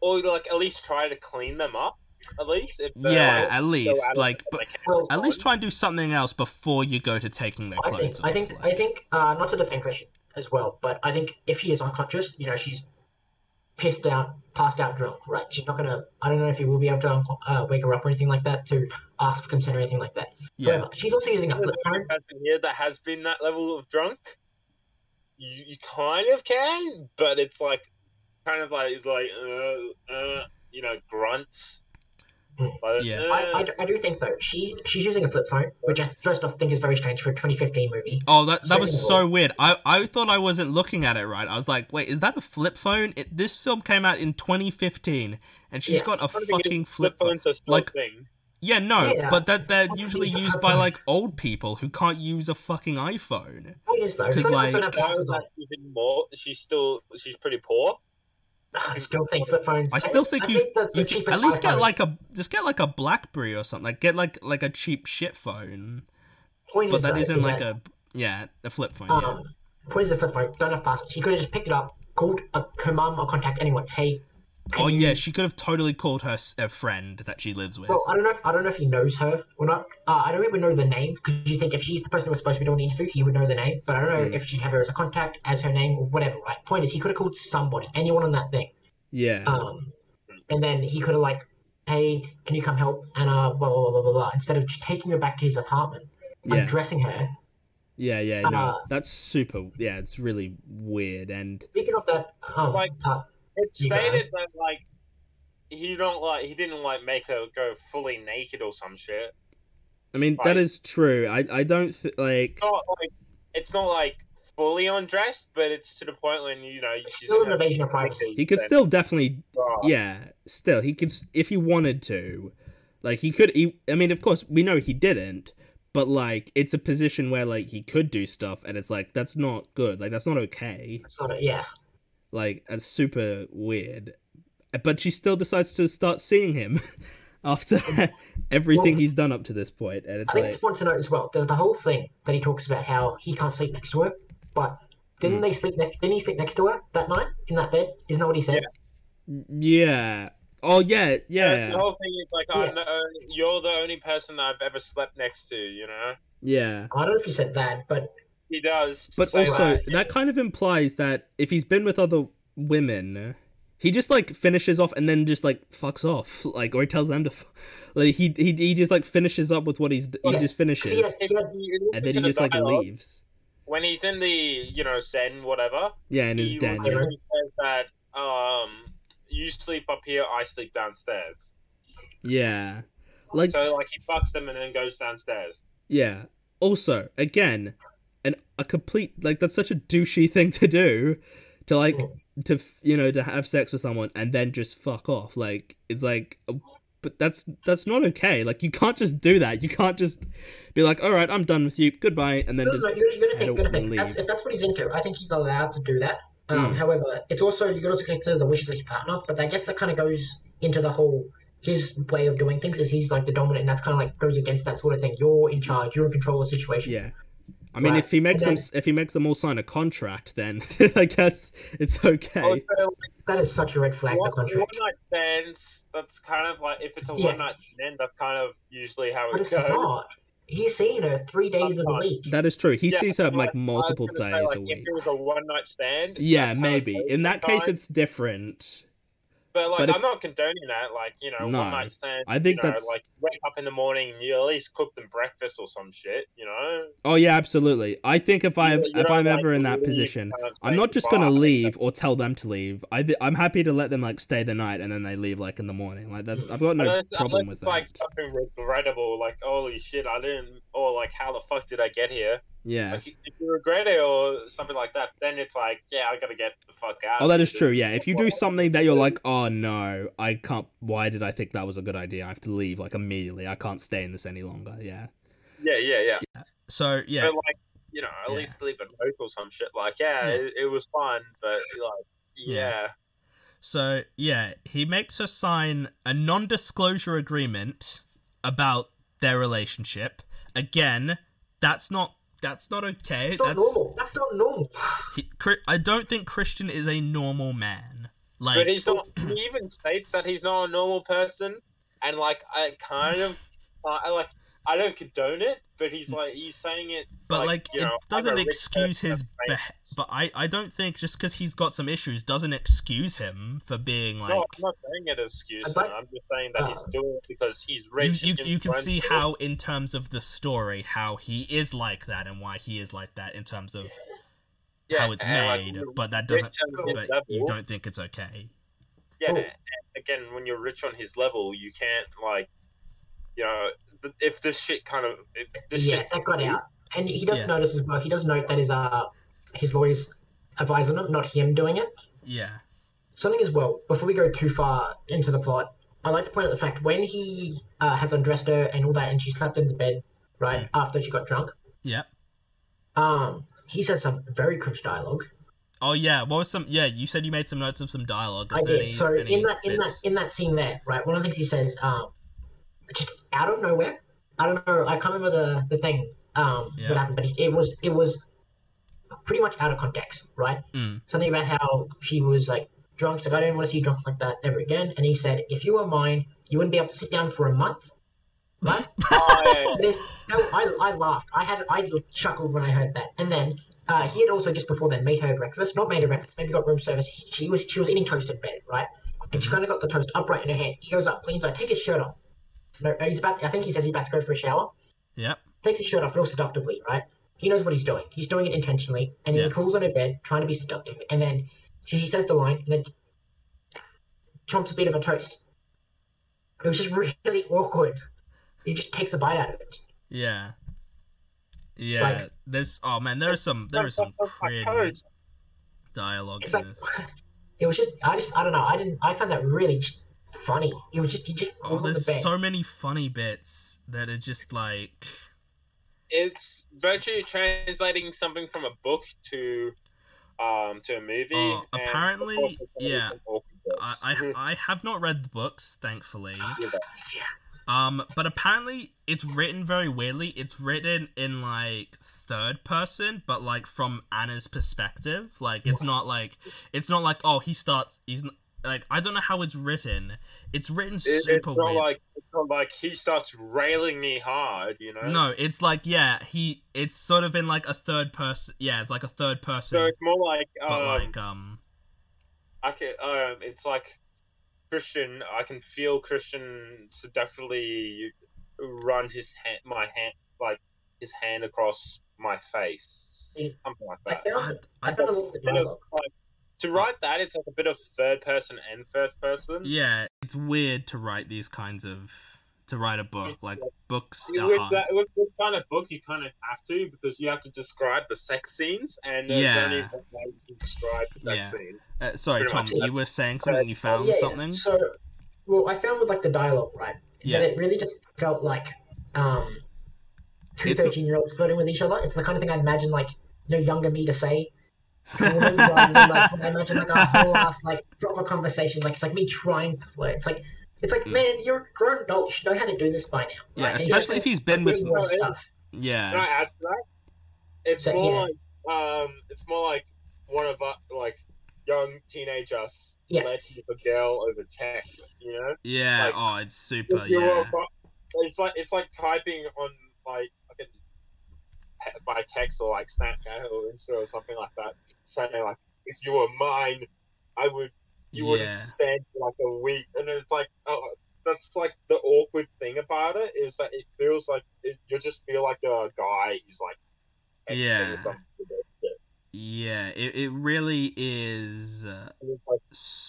or like at least try to clean them up at least if yeah like, at least like but well, at least try and do something else before you go to taking their clothes I think, off. I think I think uh not to defend Christian as well, but I think if she is unconscious, you know, she's pissed out, passed out drunk, right? She's not gonna, I don't know if you will be able to uh, wake her up or anything like that to ask for consent or anything like that. Yeah. But she's also using a flip phone. Here that has been that level of drunk, you, you kind of can, but it's like, kind of like, it's like, uh, uh, you know, grunts. Mm. Like, yeah. Uh, I, I, I do think though, she she's using a flip phone, which I first off think is very strange for a twenty fifteen movie. Oh, that that so was so weird. I, I thought I wasn't looking at it right. I was like, wait, is that a flip phone? It, this film came out in twenty fifteen, and she's yeah. got a fucking flip, flip phone. Like, thing. yeah, no, yeah. but that they're That's usually used by like old people who can't use a fucking iPhone. It is though. Because like, like even more, she's still she's pretty poor. I still think flip phones. I still think I you, think the, the you at least iPhone. get like a just get like a BlackBerry or something. Like get like like a cheap shit phone. Point but is that though, isn't is like that, a yeah a flip phone. Um, yeah. Point is a flip phone. Don't have passwords. He could have just picked it up, called a, her mum or contact anyone. Hey. Oh you... yeah, she could have totally called her a friend that she lives with. Well, I don't know. If, I don't know if he knows her or not. Uh, I don't even know the name because you think if she's the person who was supposed to be doing the interview, he would know the name. But I don't know mm. if she'd have her as a contact, as her name, or whatever. Right? Point is, he could have called somebody, anyone on that thing. Yeah. Um, and then he could have like, hey, can you come help? And uh, blah blah blah blah blah. Instead of just taking her back to his apartment, yeah. undressing her. Yeah, yeah, uh, no, that's super. Yeah, it's really weird. And speaking of that, um, like. Uh, It's stated that like he don't like he didn't like make her go fully naked or some shit. I mean like, that is true. I I don't th- like... It's not like it's not like fully undressed, but it's to the point when you know it's still an invasion of privacy. He could still definitely oh. yeah still he could if he wanted to, like he could. He, I mean, of course we know he didn't, but like it's a position where like he could do stuff, and it's like that's not good. Like that's not okay. That's not yeah. Like, that's super weird. But she still decides to start seeing him. after everything well, he's done up to this point. And it's I think like... it's important to note as well, there's the whole thing that he talks about how he can't sleep next to her, but didn't mm. they sleep next? Didn't he sleep next to her that night in that bed? Isn't that what he said? Yeah. yeah. Oh, yeah, yeah. yeah the whole thing is like, yeah. I'm the only, you're the only person that I've ever slept next to, you know? Yeah. I don't know if he said that, but... He does. But so also, much. that kind of implies that if he's been with other women, he just, like, finishes off and then just, like, fucks off. Like, or he tells them to... F- like, he, he he just, like, finishes up with what he's... He yeah. just finishes. He, he, he and then he just, the like, leaves. When he's in the, you know, Zen, whatever... Yeah, in his he den. He yeah. says that, um... you sleep up here, I sleep downstairs. Yeah. Like, so, like, he fucks them and then goes downstairs. Yeah. Also, again... And a complete, like, that's such a douchey thing to do, to, like, to, you know, to have sex with someone and then just fuck off. Like, it's like, but that's, that's not okay. Like, you can't just do that. You can't just be like, all right, I'm done with you. Goodbye. And then no, just no, you're, you're think, and leave. That's, if that's what he's into, I think he's allowed to do that. Um, mm. However, it's also, you got to consider the wishes of your partner, but I guess that kind of goes into the whole, his way of doing things is he's, like, the dominant, and that's kind of, like, goes against that sort of thing. You're in charge. You're in control of the situation. Yeah. I mean, right. if he makes then, them, if he makes them all sign a contract, then I guess it's okay. Also, that is such a red flag. One, the contract. One night stands. That's kind of like if it's a yeah. one night stand. That's kind of usually how but it it's goes. Not. He's seen her three days of the week. That is true. He yeah, sees her like multiple days say, like, a week. If it was a one night stand, yeah, maybe in that case time. It's different. But like, but if, I'm not condoning that. Like, you know, no, one night stand. I think you know, that's like wake up in the morning and you at least cook them breakfast or some shit. You know. Oh yeah, absolutely. I think if I if I'm like, ever in that position, kind of I'm not just gonna leave or tell them to leave. I I'm happy to let them like stay the night and then they leave like in the morning. Like that's I've got no unless, problem unless with that. It's like something regrettable. Like holy shit, I didn't. Or like how the fuck did I get here? Yeah. Like, if you regret it or something like that, then it's like, yeah, I gotta get the fuck out. Oh, that is true, yeah. If you do something that you're like, oh, no, I can't... Why did I think that was a good idea? I have to leave, like, immediately. I can't stay in this any longer, yeah. Yeah, yeah, yeah. yeah. So, yeah. But, like, you know, at yeah. least leave a note or some shit. Like, yeah, yeah. It, it was fun, but, like, yeah. yeah. So, yeah, he makes her sign a non-disclosure agreement about their relationship. Again, that's not... That's not okay. It's not that's not normal. That's not normal. He, I don't think Christian is a normal man. Like, but he's not. He even states that he's not a normal person, and like I kind of, uh, I like I don't condone it, but he's like he's saying it. But like, like you it know, doesn't like excuse his. Be- but I, I don't think just because he's got some issues doesn't excuse him for being like. No, I'm not saying it excuse him. I'm just saying that uh, he's doing it because he's rich. You you, you can see how, in terms of the story, how he is like that and why he is like that in terms of yeah, how it's made. Like, but that doesn't. But level, you don't think it's okay. Yeah. Cool. Again, when you're rich on his level, you can't like, you know. If this shit kind of... If this yeah, shit that got out. And he does yeah. notice as well. He does note that his, uh, his lawyers advise on him, not him doing it. Yeah. Something as well, before we go too far into the plot, I like to point out the fact when he uh, has undressed her and all that and she slept in the bed, right, mm. after she got drunk. Yeah. Um, he says some very cringe dialogue. Oh, yeah. What was some... Yeah, you said you made some notes of some dialogue. Is I did. Any, so any in that in bits? that in that scene there, right, one of the things he says... um. Just out of nowhere, I don't know. I can't remember the the thing um, yeah. that happened, but it was it was pretty much out of context, right? Mm. Something about how she was like drunk. She's like, I don't want to see you drunk like that ever again. And he said, if you were mine, you wouldn't be able to sit down for a month, right? oh, yeah. No, I I laughed. I had I chuckled when I heard that. And then uh, he had also just before then made her breakfast, not made her breakfast, maybe got room service. He, she was she was eating toast in bed, right? And she kind of got the toast upright in her hand. He goes up, leans out, take his shirt off. No, he's about. I think he says he's about to go for a shower. Yeah. Takes his shirt off real seductively, right? He knows what he's doing. He's doing it intentionally, and then yep. he crawls on her bed, trying to be seductive. And then she, he says the line, and then chomps a bit of a toast. It was just really awkward. He just takes a bite out of it. Yeah. Yeah. Like, this. Oh man, there is some. There is some cringe dialogue in like, this. It was just. I just. I don't know. I didn't. I found that really. Funny. It was just, just oh, there's the so many funny bits that are just like it's virtually translating something from a book to um to a movie. Uh, apparently, yeah. I, I I have not read the books, thankfully. Yeah. Um, but apparently it's written very weirdly. It's written in like third person, but like from Anna's perspective. Like it's not like it's not like oh he starts he's like I don't know how it's written. It's written it, super it's not weird. Like, it's not like he starts railing me hard, you know. No, it's like yeah he. It's sort of in like a third person. Yeah, it's like a third person. So it's more like um, but like um, I can um it's like. Christian, I can feel Christian seductively run his hand, my hand, like his hand across my face, something like that. I found, I found a bit of, like, to write that, it's like a bit of third person and first person. Yeah, it's weird to write these kinds of to write a book like books. With, that, with this kind of book, you kind of have to because you have to describe the sex scenes, and there's yeah. only one way you can describe the sex yeah. scene. Uh, sorry, Pretty Tom, much. You were saying something. Uh, you found yeah, something. Yeah. So, well, I found with like the dialogue, right? Yeah. That it really just felt like um, two thirteen-year-olds flirting with each other. It's the kind of thing I'd imagine, like you know, younger me to say. Than, like, I imagine like a whole ass like proper conversation. Like it's like me trying to flirt. It's like. It's like, mm. man, you're a grown adult. You should know how to do this by now. Yeah, right? Especially if he's been with... Well, stuff. Yeah. Can I add to that? It's so, more yeah. like... Um, it's more like one of us, like, young teenage us yeah. flirting with a girl over text, you know? Yeah, like, oh, it's super, yeah. It's like, it's like typing on, like, like a, by text or, like, Snapchat or Insta or something like that, saying, like, if you were mine, I would... You yeah. wouldn't stand for like a week, and it's like oh, that's like the awkward thing about it is that it feels like it, you just feel like a guy who's like yeah, or something. yeah. It it really is. Uh, like,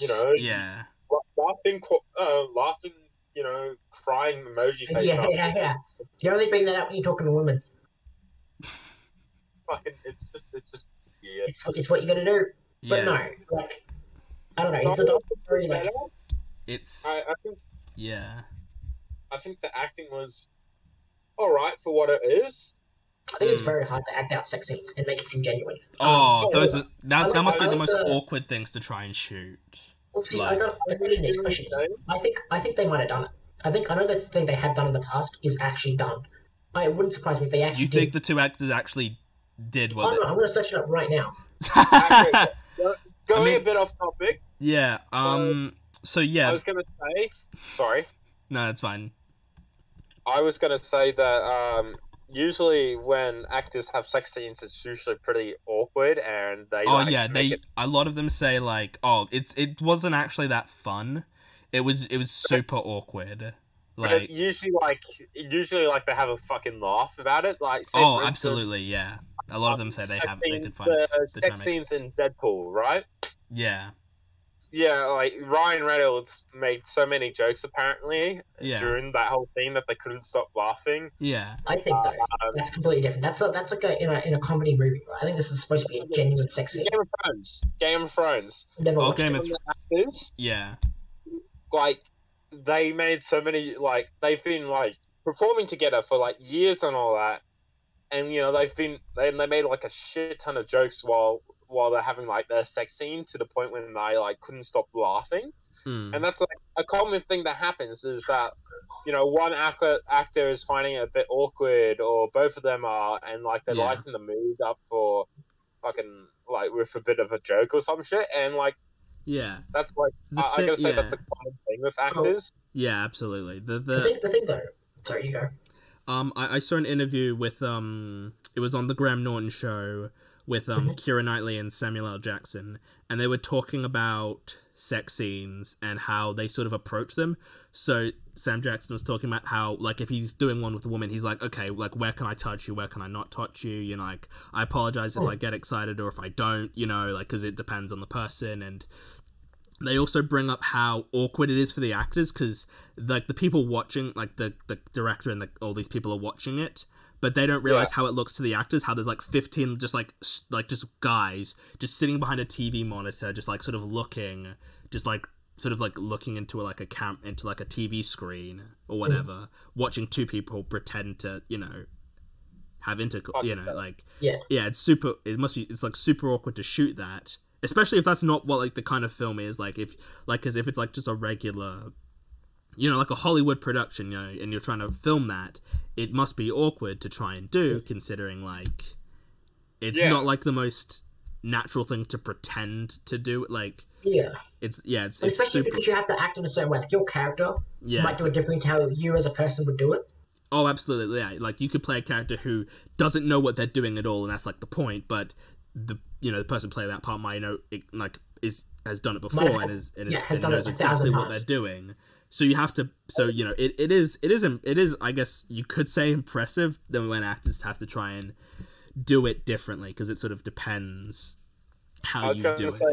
you know, yeah, laughing, uh, laughing, you know, crying emoji face. Yeah, up. yeah, yeah. You only bring that up when you're talking to women. Fucking, it's just, it's just, yeah. It's it's what you gotta do, but yeah. no, like. I don't know. It's, a better. it's I, I think, yeah. I think the acting was all right for what it is. I think mm. it's very hard to act out sex scenes and make it seem genuine. Oh, um, those are, that, like, that must I be like the most the... awkward things to try and shoot. Well, see, like... I got I mentioned these questions. I think I think they might have done it. I think I know that's the thing they have done in the past is actually done. I it wouldn't surprise me if they actually. You did. think the two actors actually did what? Oh no! I'm going to search it up right now. Going I mean, a bit off topic. Yeah. Um. So yeah. I was gonna say. Sorry. No, that's fine. I was gonna say that um. Usually, when actors have sex scenes, it's usually pretty awkward, and they. Oh like, yeah, they. It... A lot of them say like, "Oh, it's it wasn't actually that fun. It was it was super awkward." Like usually, like usually, like they have a fucking laugh about it. Like. Say, oh, absolutely, instance, yeah. A lot of them say they have they could find the sex scenes in Deadpool, right? Yeah, yeah. Like Ryan Reynolds made so many jokes apparently yeah. during that whole thing that they couldn't stop laughing. Yeah, I think that, um, that's completely different. That's a, that's like a in, a in a comedy movie. Right? I think this is supposed to be a genuine sex scene. Game of Thrones. Game of Thrones. Never oh, Game of Th- actors, yeah, like they made so many. Like they've been like performing together for like years and all that. And you know they've been they they made like a shit ton of jokes while while they're having like their sex scene to the point when I like couldn't stop laughing, mm. and that's like a common thing that happens is that you know one actor actor is finding it a bit awkward or both of them are and like they're yeah. lighting the mood up for fucking like with a bit of a joke or some shit and like yeah that's like the I, thi- I gotta say yeah. that's a common thing with actors. Oh. Yeah, absolutely. The the... the thing the thing though. Sorry, you go. Um, I, I saw an interview with, um, it was on the Graham Norton show with um, Keira Knightley and Samuel L. Jackson, and they were talking about sex scenes and how they sort of approach them. So Sam Jackson was talking about how, like, if he's doing one with a woman, he's like, okay, like, where can I touch you? Where can I not touch you? You know, like, I apologize if I get excited or if I don't, you know, like, because it depends on the person. And they also bring up how awkward it is for the actors because, like, the people watching, like, the, the director and the, all these people are watching it, but they don't realize yeah. how it looks to the actors, how there's, like, fifteen just, like, like just guys just sitting behind a T V monitor, just, like, sort of looking, just, like, sort of, like, looking into, a, like, a cam- into, like, a T V screen or whatever, mm-hmm. watching two people pretend to, you know, have intercourse, you know, like... Yeah. Yeah, it's super... It must be... It's, like, super awkward to shoot that. especially if that's not what like the kind of film is, like if like because if it's like just a regular, you know, like a Hollywood production, you know, and you're trying to film that, it must be awkward to try and do, considering like it's yeah. not like the most natural thing to pretend to do. Like yeah, it's yeah, it's, it's especially super... because you have to act in a certain way. Like your character yeah, might do it differently to how you as a person would do it. Oh, absolutely, yeah. Like, you could play a character who doesn't know what they're doing at all, and that's, like, the point, but the, you know, the person playing that part might know, it, like, is has done it before have, and, is, and, yeah, is, has and done knows it exactly what times. They're doing. So you have to, so, you know, it, it is, it is, it is, I guess you could say impressive than when actors have to try and do it differently, because it sort of depends how you do it. Say,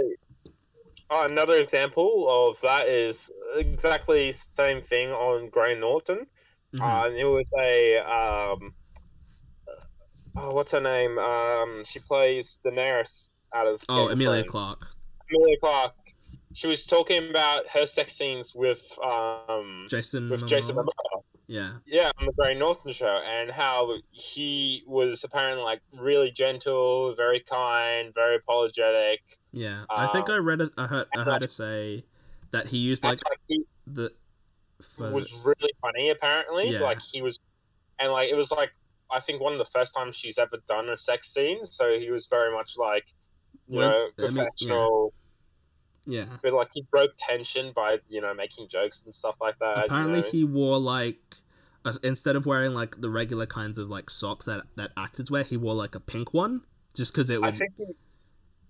uh, another example of that is exactly the same thing on Graham Norton. Mm-hmm. Uh, and it was a um, oh, what's her name? Um, she plays Daenerys out of oh, Game Emilia of Clark. Emilia Clark. She was talking about her sex scenes with um Jason with Momoa. Jason Momoa. Yeah, yeah, on the Graham Norton show, and how he was apparently like really gentle, very kind, very apologetic. Yeah, um, I think I read it. I heard I heard her say that he used like, like he, the. For... was really funny apparently yeah. like he was and like it was like I think one of the first times she's ever done a sex scene, so he was very much like you well, know professional I mean, yeah. yeah but like he broke tension by you know making jokes and stuff like that. Apparently you know? He wore like a, instead of wearing like the regular kinds of like socks that, that actors wear, he wore like a pink one just because it would I think he...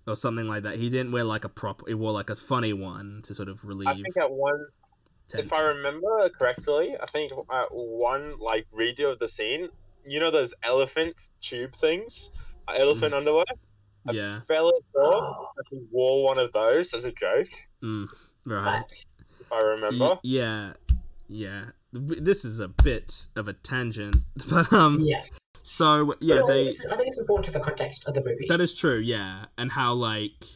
or something like that. He didn't wear like a prop, he wore like a funny one to sort of relieve I think at one If I remember correctly, I think uh, one like redo of the scene, you know those elephant tube things, uh, elephant mm. underwear. I yeah. fell oh. I wore one of those as a joke. Mm. Right. If I remember. Y- yeah, yeah. This is a bit of a tangent, but um. Yeah. So yeah, no, they. I think, I think it's important to the context of the movie. That is true. Yeah, and how like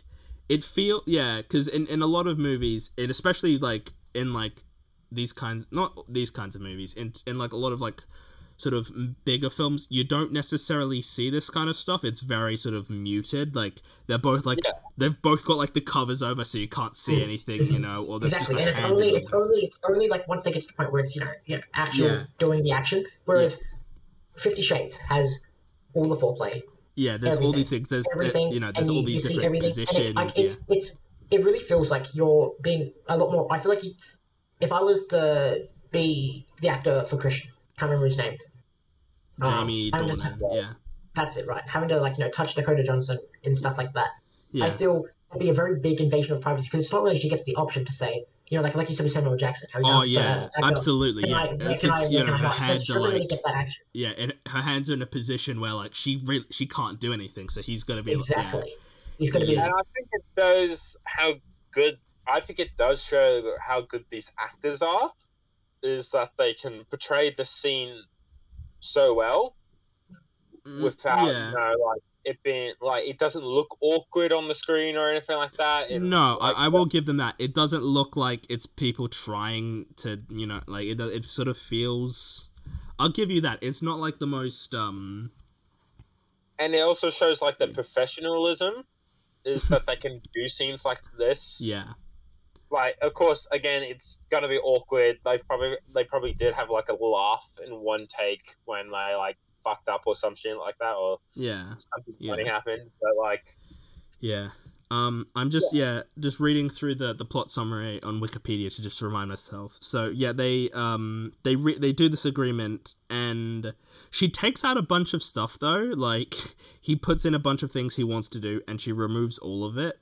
it feel. Yeah, because in in a lot of movies, and especially like. In like these kinds, not these kinds of movies, in in like a lot of like sort of bigger films, you don't necessarily see this kind of stuff. It's very sort of muted. Like they're both like yeah. they've both got like the covers over, so you can't see anything, you know. Or exactly, just, like, and it's only it's only it's only like once they get to the point where it's you know you know, actual yeah. doing the action. Whereas yeah. Fifty Shades has all the foreplay. Yeah, there's everything. all these things. There's everything, you know, there's and all you, these you different positions. It's, like, yeah. it's, it's, It really feels like you're being a lot more. I feel like you, if I was to be the actor for Christian, can't remember his name. Jamie um, Dornan, to, yeah. That's it, right? Having to like you know touch Dakota Johnson and stuff like that. Yeah. I feel it'd be a very big invasion of privacy because it's not really she gets the option to say you know like like you said with Samuel L. Jackson. How oh yeah, to, uh, absolutely. Can yeah, I, because I, you know her hands are like really get that action. Yeah, and her hands are in a position where like she really she can't do anything, so he's gonna be exactly. Like, yeah. He's going to be. And I think it does how good. I think it does show how good these actors are, is that they can portray the scene so well without, yeah. you know, like it being like it doesn't look awkward on the screen or anything like that. It, no, like, I, I will give them that. It doesn't look like it's people trying to, you know, like it. It sort of feels. I'll give you that. It's not like the most. um And it also shows like the professionalism. Is that they can do scenes like this? Yeah. Like, of course, again, it's gonna be awkward. They probably they probably did have like a laugh in one take when they like fucked up or some shit like that, or yeah, something yeah. funny happened. But like, yeah. Um, I'm just yeah. yeah, just reading through the the plot summary on Wikipedia to just remind myself. So yeah, they um they re- they do this agreement, and she takes out a bunch of stuff though. Like he puts in a bunch of things he wants to do, and she removes all of it.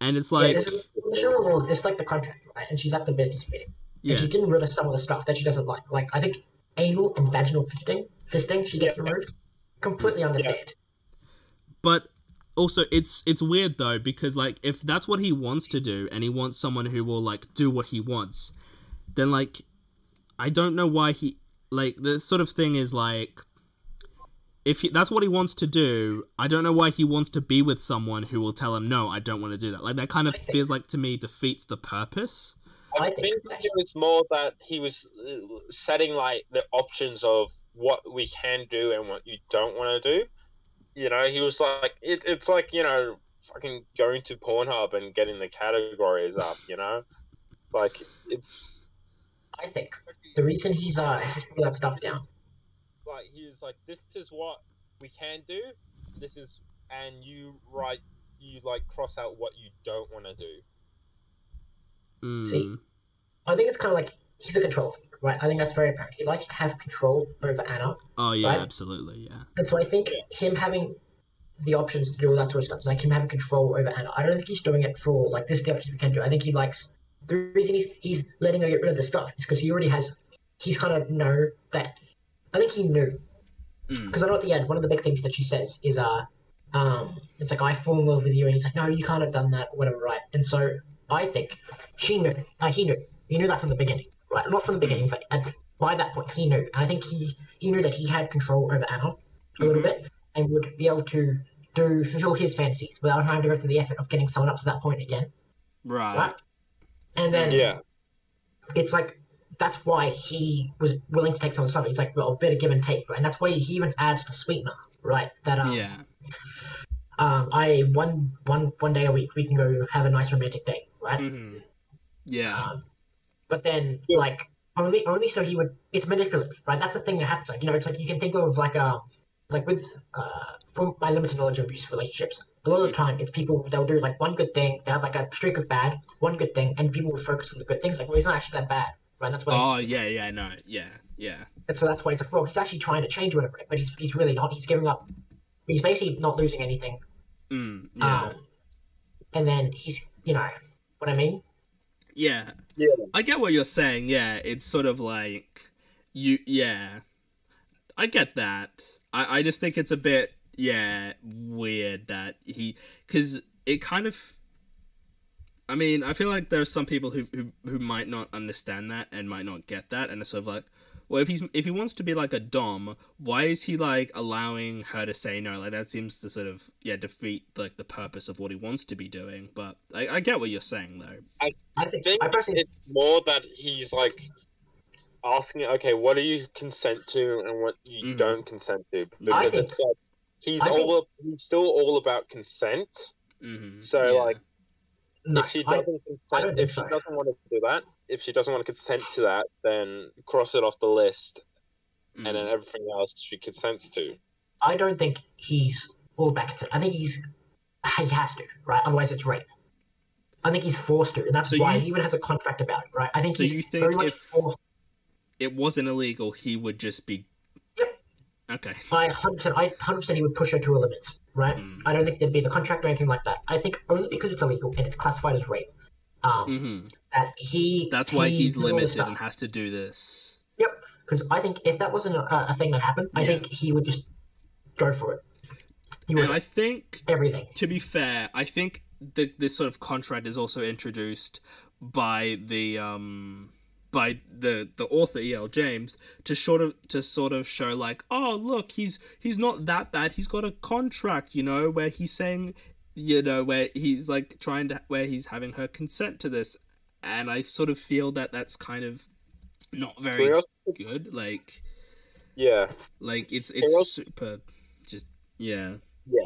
And it's like yeah, this, it's like the contract, right? And she's at the business meeting. Yeah, and she didn't realize some of the stuff that she doesn't like. Like I think anal and vaginal fisting, fisting, she gets yeah. removed. Completely understand. Yeah. But. Also, it's it's weird, though, because, like, if that's what he wants to do and he wants someone who will, like, do what he wants, then, like, I don't know why he... Like, the sort of thing is, like, if he, that's what he wants to do, I don't know why he wants to be with someone who will tell him, no, I don't want to do that. Like, that kind of feels like, to me, defeats the purpose. I think it was more that he was setting, like, the options of what we can do and what you don't want to do. You know, he was like, it, it's like, you know, fucking going to Pornhub and getting the categories up, you know? Like, it's... I think the reason he's uh he's putting that stuff down. Like, he was like, this is what we can do, this is... And you, write, you, like, cross out what you don't want to do. Mm. See? I think it's kind of like... He's a control freak, right? I think that's very apparent. He likes to have control over Anna. Oh, yeah, right? Absolutely, yeah. And so I think him having the options to do all that sort of stuff is like him having control over Anna. I don't think he's doing it for all, like, this is the options we can do. I think he likes... The reason he's, he's letting her get rid of the stuff is because he already has... He's kind of know that... I think he knew. Because mm. I know at the end, one of the big things that she says is, uh, um, it's like, I fall in love with you, and he's like, no, you can't have done that, or whatever, right? And so I think she knew. Uh, he knew. He knew that from the beginning. Right, not from the beginning, but at, by that point he knew. And I think he, he knew that he had control over Anna a mm-hmm. little bit and would be able to do fulfill his fantasies without having to go through the effort of getting someone up to that point again. Right. Right? And then yeah. it's like, that's why he was willing to take someone's stuff. He's like, well, a bit of give and take, right? And that's why he even adds the sweetener, right? That um, yeah. um, I one one one day a week we can go have a nice romantic date, right? Mm-hmm. Yeah. Um, But then, yeah. like, only only so he would... It's manipulative, right? That's the thing that happens. Like, you know, it's like you can think of, like, a... Like, with... Uh, from my limited knowledge of abusive relationships, a lot of the time, it's people, they'll do, like, one good thing. They have, like, a streak of bad, one good thing, and people will focus on the good things. Like, well, he's not actually that bad, right? That's what Oh, yeah, yeah, no. Yeah, yeah. And so that's why he's like, well, he's actually trying to change whatever, but he's he's really not. He's giving up... He's basically not losing anything. Mm, yeah. Um, and then he's, you know, what I mean? Yeah. yeah, I get what you're saying. Yeah, it's sort of like you. Yeah, I get that. I, I just think it's a bit yeah weird that he because it kind of. I mean, I feel like there are some people who, who who might not understand that and might not get that, and it's sort of like, well, if he's if he wants to be like a dom, why is he like allowing her to say no? Like that seems to sort of yeah defeat like the purpose of what he wants to be doing. But I, I get what you're saying though. I, I think, think I personally... it's more that he's like asking, okay, what do you consent to and what you mm-hmm. don't consent to? Because think, it's like he's I all think... he's still all about consent. Mm-hmm. So yeah. like. No, if she doesn't I, consent, I if so. she doesn't want to do that, if she doesn't want to consent to that, then cross it off the list, mm. and then everything else she consents to. I don't think he's all back to. I think he's he has to, right? Otherwise, it's rape. I think he's forced to, and that's so why you, he even has a contract about it, right? I think so. He's you think very much if forced. It wasn't illegal, he would just be. Yep. Okay. I one hundred percent I one hundred percent he would push her to a limit. Right, mm. I don't think there'd be the contract or anything like that. I think only because it's illegal and it's classified as rape. Um, mm-hmm. that he that's why he he's limited and has to do this. Yep, because I think if that wasn't a, a thing that happened, yeah. I think he would just go for it. He would and I think everything. To be fair, I think the, this sort of contract is also introduced by the um by the the author E L. James to sort of to sort of show like, oh look, he's he's not that bad, he's got a contract, you know, where he's saying, you know, where he's like trying to where he's having her consent to this, and I sort of feel that that's kind of not very Chaos. good, like yeah like it's it's Chaos. super just yeah yeah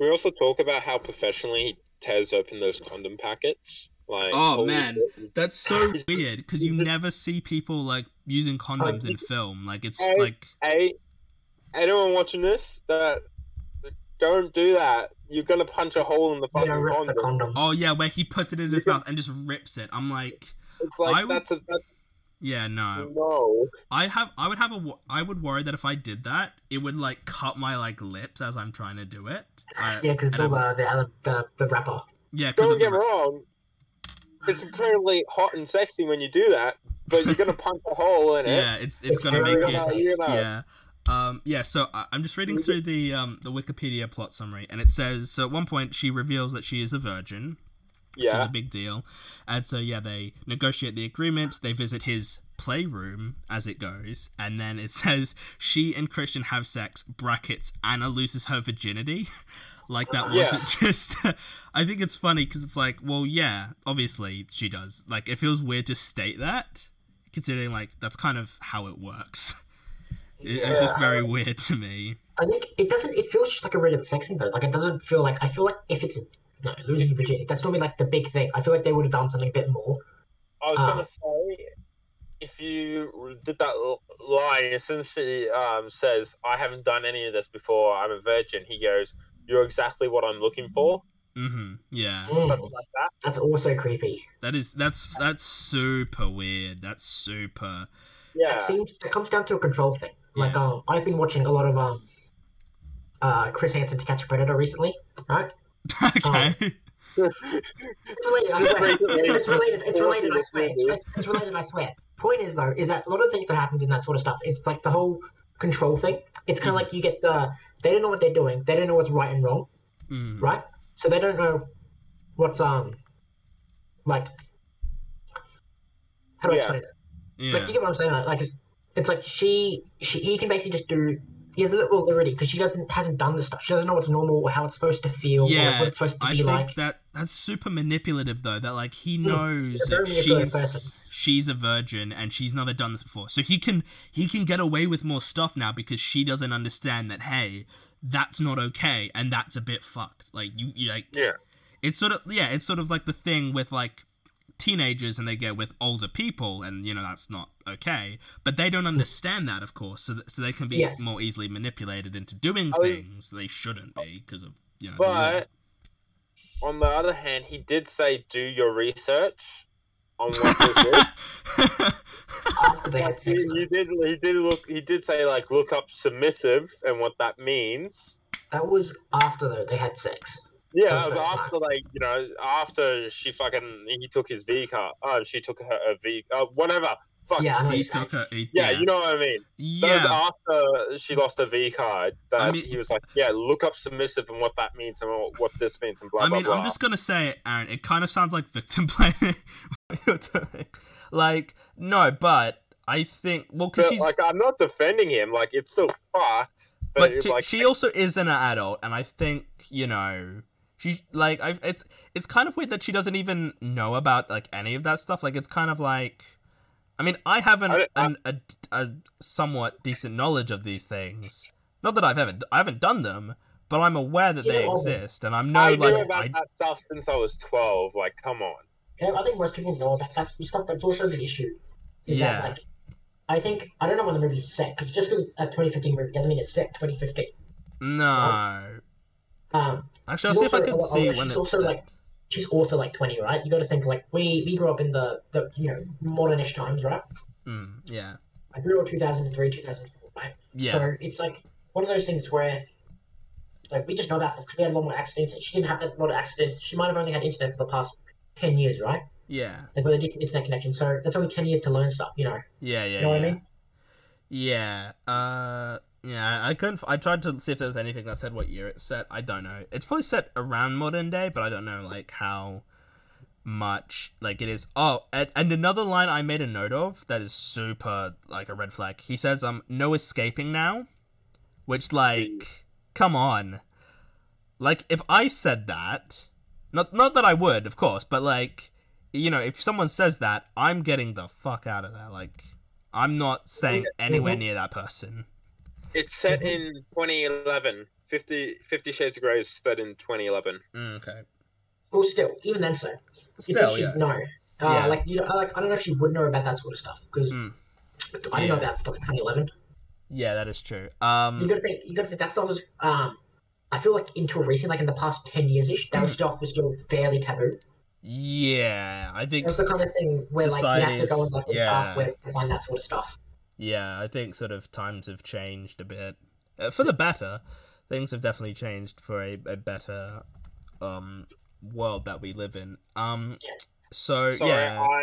we also talk about how professionally he tears open those condom packets. Like, oh man, shit. That's so weird because you never see people like using condoms in film. Like it's hey, like, hey, anyone watching this, that don't do that. You're gonna punch a hole in the fucking condom. The condom. Oh yeah, where he puts it in his mouth and just rips it. I'm like, it's like I would... that's a that's... yeah no. no. I have I would have a I would worry that if I did that, it would like cut my like lips as I'm trying to do it. I, yeah, because the, uh, the the the wrapper. Yeah, don't get me wrong. It's incredibly hot and sexy when you do that, but you're gonna punch a hole in it. Yeah, it's it's, it's gonna make it. You know. Yeah, um, yeah. So I, I'm just reading through the um the Wikipedia plot summary, and it says so at one point she reveals that she is a virgin, which yeah. is a big deal, and so yeah they negotiate the agreement. They visit his playroom as it goes, and then it says she and Christian have sex. Brackets Anna loses her virginity. Like, that wasn't yeah. just... I think it's funny, because it's like, well, yeah, obviously she does. Like, it feels weird to state that, considering, like, that's kind of how it works. Yeah. It's just very weird to me. I think it doesn't. It feels just like a random sex thing though. Like it doesn't feel like. I feel like if it's no losing virginity, that's normally like the big thing. I feel like they would have done something a bit more. I was um, gonna say, if you did that line, essentially um, says, "I haven't done any of this before. I'm a virgin." He goes, "You're exactly what I'm looking for." Mm-hmm. Yeah. Mm. Something like that. That's also creepy. That is. That's that's super weird. That's super. Yeah. It seems it comes down to a control thing. Like yeah. um, I've been watching a lot of um, uh, Chris Hansen, To Catch a Predator recently, right? Okay. Um, it's related. I swear. It's related. It's related. I swear. It's, it's related. I swear. Point is though, is that a lot of things that happens in that sort of stuff, it's like the whole control thing. It's kind of mm. like you get the they don't know what they're doing. They don't know what's right and wrong, mm. right? So they don't know what's um like how do I yeah. explain it? Yeah. Like you get what I'm saying? Like it's, it's like she, she, he can basically just do. He has a little liberty because she doesn't hasn't done this stuff. She doesn't know what's normal or how it's supposed to feel yeah, or like what it's supposed to I be think like. That that's super manipulative though. That like he knows mm, that she's person. she's a virgin and she's never done this before, so he can he can get away with more stuff now because she doesn't understand that hey, that's not okay and that's a bit fucked. Like you, you like yeah, it's sort of yeah, it's sort of like the thing with like. Teenagers and they get with older people and you know that's not okay but they don't understand that of course so th- so they can be yeah. more easily manipulated into doing I things was... they shouldn't be because of you know but the on the other hand he did say do your research on what this is like, he, he did he did look he did say like look up submissive and what that means that was after though they had sex. Yeah, it was after, like, you know, after she fucking, he took his V card. Oh, she took her a V, uh, whatever. Fuck. Yeah, he took her, he, yeah, yeah, you know what I mean? Yeah. That was after she lost her V card that I mean, he was like, yeah, look up submissive and what that means and what this means and blah, I blah, mean, blah. I mean, I'm just going to say it, Aaron, it kind of sounds like victim blaming. Like, no, but I think, well, because she's... Like, I'm not defending him. Like, it's so fucked. But, but it, t- like, she also is an adult, and I think, you know... She like I it's it's kind of weird that she doesn't even know about like any of that stuff. Like it's kind of like, I mean, I have an, I an a, a somewhat decent knowledge of these things. Not that I've ever I haven't done them, but I'm aware that yeah, they exist, and I'm no I like. Knew about I that stuff since I was twelve. Like, come on. Yeah, I think most people know that that's stuff. That's also the issue. Is yeah. That, like, I think I don't know when the movie's set because just because it's a twenty fifteen movie doesn't mean it's set twenty fifteen. No. Right? Um. Actually, I'll see if I can see when it's also like she's also like twenty, right? You got to think like we, we grew up in the, the you know modernish times, right? Mm, yeah. I grew up two thousand three, two thousand four, right? Yeah. So it's like one of those things where like we just know that stuff because we had a lot more accidents. And she didn't have that lot of accidents. She might have only had internet for the past ten years, right? Yeah. Like with a decent internet connection, so that's only ten years to learn stuff, you know? Yeah, yeah. You know yeah. what I mean? Yeah. Uh. Yeah, I couldn't. I tried to see if there was anything that said what year it's set. I don't know. It's probably set around modern day, but I don't know like how much like it is. Oh, and, and another line I made a note of that is super like a red flag. He says, "Um, no escaping now," which like, Jeez. Come on. Like if I said that, not not that I would, of course, but like, you know, if someone says that, I'm getting the fuck out of there. Like, I'm not staying anywhere near that person. It's set in twenty eleven. fifty, fifty Shades of Grey is set in twenty eleven. Mm, okay. Well, still, even then, so. Still, yeah. No. Uh, yeah. Like, you know, like, I don't know if she would know about that sort of stuff, because mm. I yeah. know about stuff in twenty eleven. Yeah, that is true. Um, you gotta think, you gotta think that stuff was, um, I feel like until recent, like in the past ten years-ish, that stuff was still fairly taboo. Yeah, I think... That's the kind of thing where, like, you have to go and, like, yeah. dark web to find that sort of stuff. Yeah, I think sort of times have changed a bit. Uh, for the better, things have definitely changed for a, a better um, world that we live in. Um, so, Sorry, yeah. I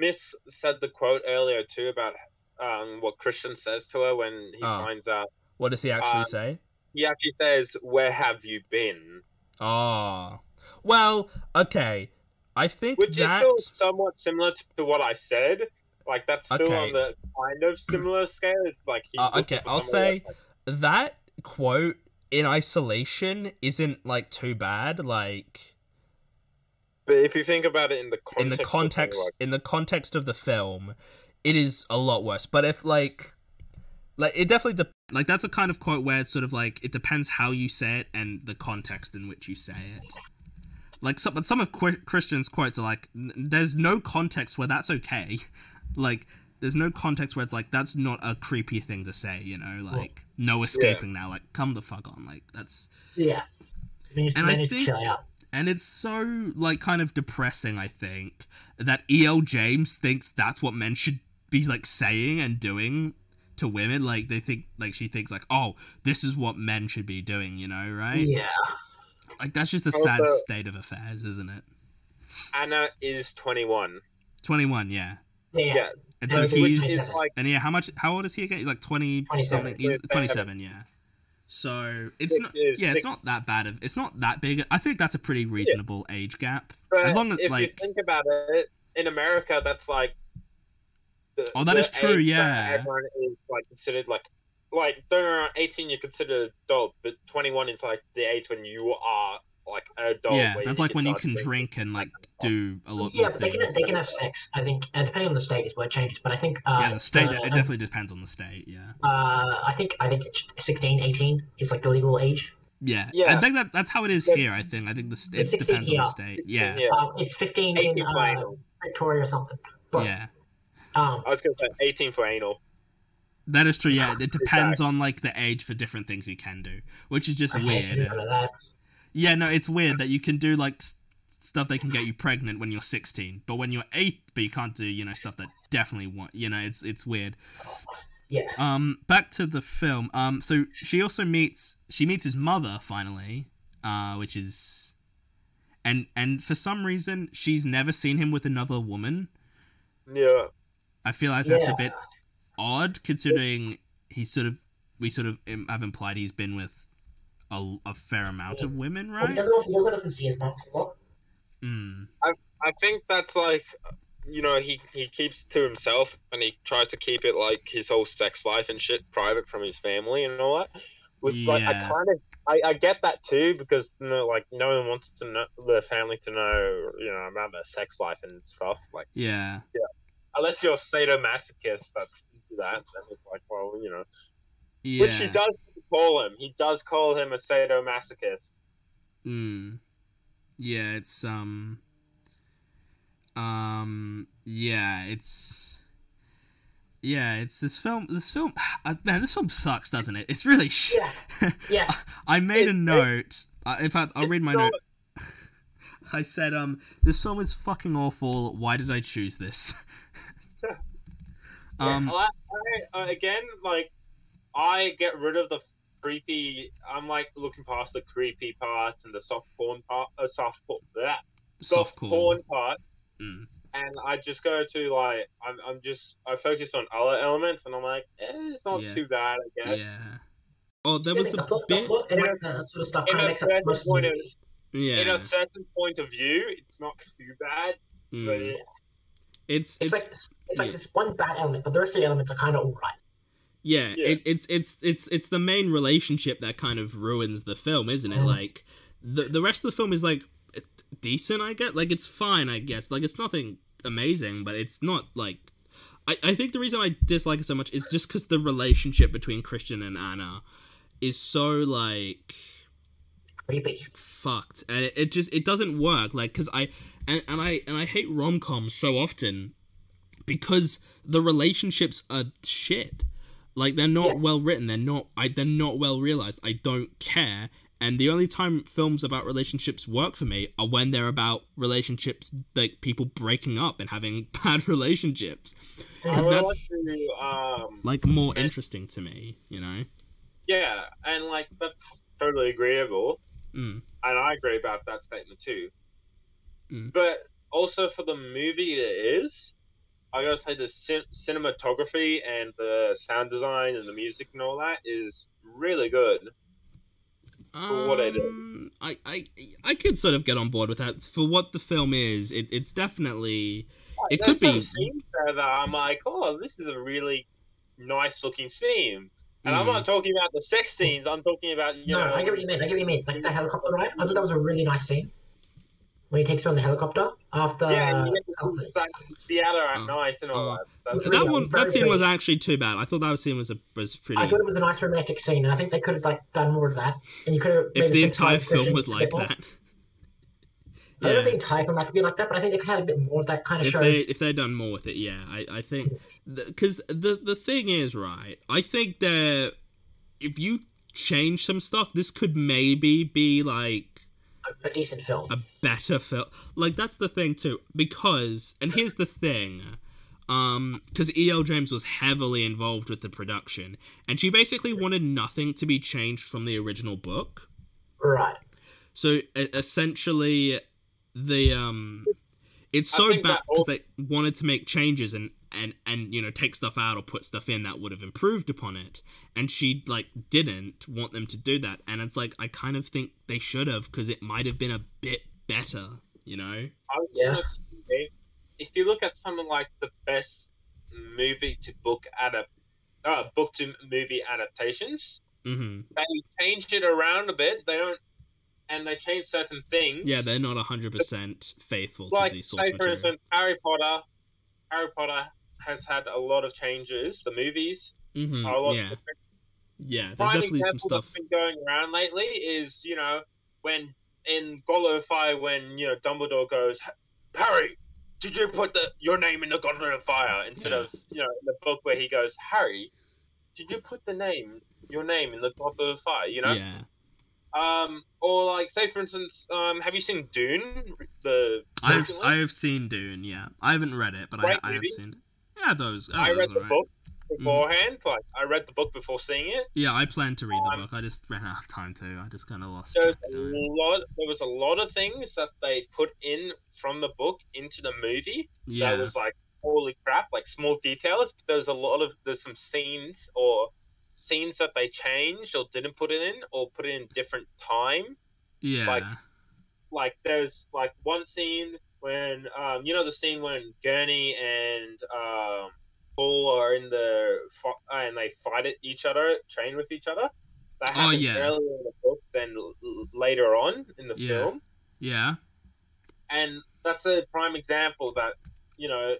miss said the quote earlier, too, about um, what Christian says to her when he oh. finds out. What does he actually um, say? He actually says, "Where have you been?" Oh. Well, okay. I think Which that... Which is still somewhat similar to what I said. Like, that's still okay. on the kind of similar scale. Like he's uh, okay, I'll say that. that quote in isolation isn't, like, too bad. Like, but if you think about it in the context, in the context, of, like... in the context of the film, it is a lot worse. But if, like, Like, it definitely, de- like, that's a kind of quote where it's sort of like, it depends how you say it and the context in which you say it. Like, some, some of Qu- Christian's quotes are like, there's no context where that's okay. Like, there's no context where it's like, that's not a creepy thing to say, you know? Like, no escaping yeah. now. Like, come the fuck on. Like, that's... Yeah. He's, and I think... And it's so, like, kind of depressing, I think, that E L. James thinks that's what men should be, like, saying and doing to women. Like, they think, like, she thinks, like, oh, this is what men should be doing, you know, right? Yeah. Like, that's just a also, sad state of affairs, isn't it? Anna is twenty-one. twenty-one, yeah. Yeah. yeah. And so he's, like, and yeah, how much, how old is he again? He's, like, twenty something. He's twenty-seven, yeah. So it's not, yeah, it's not that bad of, it's not that big. I think that's a pretty reasonable yeah. age gap. But as long as, if like, you think about it, in America, that's like. The, oh, that is true. Yeah, everyone is like considered like, like don't around eighteen, you're considered adult, but twenty-one is like the age when you are like an adult. Yeah, that's like when you can drink and like do a lot. Yeah, more but they can they can have sex. I think uh, depending on the state is where it changes, but I think uh, yeah, the state uh, it definitely um, depends on the state. Yeah, uh, I think I think sixteen, eighteen is like the legal age. Yeah, yeah. I think that that's how it is yeah. here. I think I think the it depends on the state. fifteen, yeah, yeah. Um, it's fifteen in uh, Victoria or something. But, yeah, um, I was going to say eighteen for anal. That is true. Yeah, it depends exactly. on like the age for different things you can do, which is just I weird. That. Yeah, no, it's weird that you can do like. Stuff they can get you pregnant when you're sixteen, but when you're eight, but you can't do, you know, stuff that definitely want, you know, it's it's weird. Yeah. Um, back to the film. Um, so she also meets she meets his mother finally, uh, which is, and and for some reason she's never seen him with another woman. Yeah. I feel like that's yeah. a bit odd considering he's sort of we sort of have implied he's been with a, a fair amount yeah. of women, right? He doesn't want to see his mom. Mm. I I think that's like, you know, he, he keeps to himself and he tries to keep it like his whole sex life and shit private from his family and all that. Which yeah. like I kind of I, I get that too because you know, like no one wants to know the family to know you know about their sex life and stuff like yeah yeah unless you're a sadomasochist that's do that then it's like well you know yeah. which he does call him he does call him a sadomasochist. Hmm. Yeah, it's, um, um, yeah, it's, yeah, it's this film, this film, uh, man, this film sucks, doesn't it? It's really shit. Yeah. yeah. I made a note, uh, in fact, I'll read my note. I said, um, this film is fucking awful, why did I choose this? um, yeah, I, I, again, like, I get rid of the creepy. I'm like looking past the creepy parts and the soft porn part, uh, soft porn, that soft, soft porn part, mm. and I just go to like I'm, I'm just I focus on other elements, and I'm like, eh, it's not yeah. too bad, I guess. Yeah. Oh, there was a bit. In a certain point of view, it's not too bad, mm. but yeah. it's it's it's like this, it's yeah. like this one bad element, but the rest of the elements are kind of alright. Yeah, yeah. It, it's it's it's it's the main relationship that kind of ruins the film, isn't it? Mm. Like the the rest of the film is like decent, I guess. Like it's fine, I guess. Like it's nothing amazing, but it's not like I, I think the reason I dislike it so much is just because the relationship between Christian and Anna is so like creepy, fucked, and it, it just it doesn't work. Like because I and, and I and I hate rom-coms so often because the relationships are shit. Like they're not yeah. well written, they're not I they're not well realized. I don't care. And the only time films about relationships work for me are when they're about relationships like people breaking up and having bad relationships. Because that's to, um, like more interesting to me, you know? Yeah, and like that's totally agreeable. Mm. And I agree about that statement too. Mm. But also for the movie it is I gotta say the cin- cinematography and the sound design and the music and all that is really good for um, what it is. I, I, I could sort of get on board with that. For what the film is, it, it's definitely... It There's could some be... scenes there that I'm like, oh, this is a really nice-looking scene. And mm. I'm not talking about the sex scenes, I'm talking about, you no, know... No, I get what you mean, I get what you mean. Like the helicopter ride, I thought that was a really nice scene. When he takes her on the helicopter after... Yeah, and you get to it's like Seattle at oh. night and all that. That's that really one, that scene was actually too bad. I thought that scene was a, was pretty. I thought it was a nice romantic scene, and I think they could have like done more of that. And you could have. If the entire film was like that. Yeah. I don't think the entire film had to be like that, but I think they've had a bit more of that kind of if show. They, if they'd done more with it, yeah, I, I think because the the thing is, right? I think that if you change some stuff, this could maybe be like. A decent film. A better film. Like, that's the thing, too. Because, and here's the thing, um, because E L. James was heavily involved with the production, and she basically wanted nothing to be changed from the original book. Right. So, essentially, the, um, it's so bad because they wanted to make changes and, and, and, you know, take stuff out or put stuff in that would have improved upon it. And she, like, didn't want them to do that. And it's like, I kind of think they should have, because it might have been a bit better, you know? I was yeah. gonna say, if you look at something like the best movie to book adap- uh, book to movie adaptations, mm-hmm. they changed it around a bit. They don't, and they changed certain things. Yeah, they're not one hundred percent faithful like, to these sorts of material. Like, say, for instance, Harry Potter. Harry Potter has had a lot of changes, the movies. Mm-hmm, a lot yeah. of Yeah, there's definitely some stuff that's been going around lately. Is you know when in Goblet of Fire, when you know Dumbledore goes, Harry, did you put the, your name in the Goblet of Fire instead yeah. of you know in the book where he goes, Harry, did you put the name your name in the Goblet of Fire? You know, yeah. Um, or like say for instance, um, have you seen Dune? The I've I have seen Dune. Yeah, I haven't read it, but I, I have seen it. Yeah, those. Oh, I those read the right. book. beforehand mm. like I read the book before seeing it. Yeah, I planned to read um, the book. I just ran out of time too. I just kind of lost there was, a lot, there was a lot of things that they put in from the book into the movie yeah. that was like holy crap, like small details, but there's a lot of there's some scenes or scenes that they changed or didn't put it in or put it in different time. Yeah, like like there's like one scene when um you know the scene when Gurney and um All are in the and they fight at each other, train with each other. That happens oh, yeah. earlier in the book than l- later on in the yeah. film. Yeah, and that's a prime example that you know,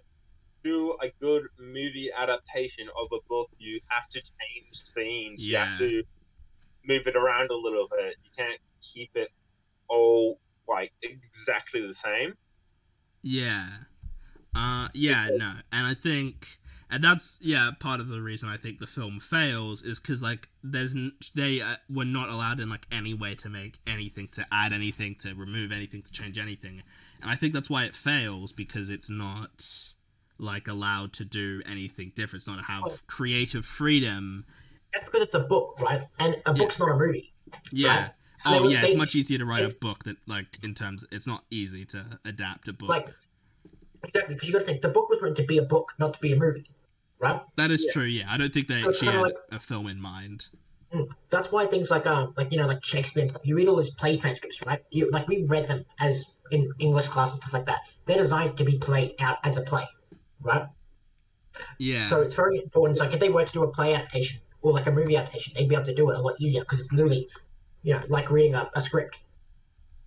do a good movie adaptation of a book. You have to change scenes. Yeah. You have to move it around a little bit. You can't keep it all like exactly the same. Yeah, uh, yeah, because, no, and I think. And that's, yeah, part of the reason I think the film fails is because, like, there's n- they uh, were not allowed in, like, any way to make anything, to add anything, to remove anything, to change anything. And I think that's why it fails, because it's not, like, allowed to do anything different. It's not to have creative freedom. That's because it's a book, right? And a book's yeah. not a movie. Yeah. Right? So oh, yeah, it's much easier to write a book than, like, in terms... It's not easy to adapt a book. Like, exactly, because you got to think, the book was meant to be a book, not to be a movie. Right? That is yeah. true, yeah. I don't think they so actually had like, a film in mind. That's why things like, um, like you know, like Shakespeare and stuff, you read all these play transcripts, right? You, like, we read them as in English class and stuff like that. They're designed to be played out as a play, right? Yeah. So it's very important. It's like, if they were to do a play adaptation or, like, a movie adaptation, they'd be able to do it a lot easier because it's literally, you know, like reading a, a script.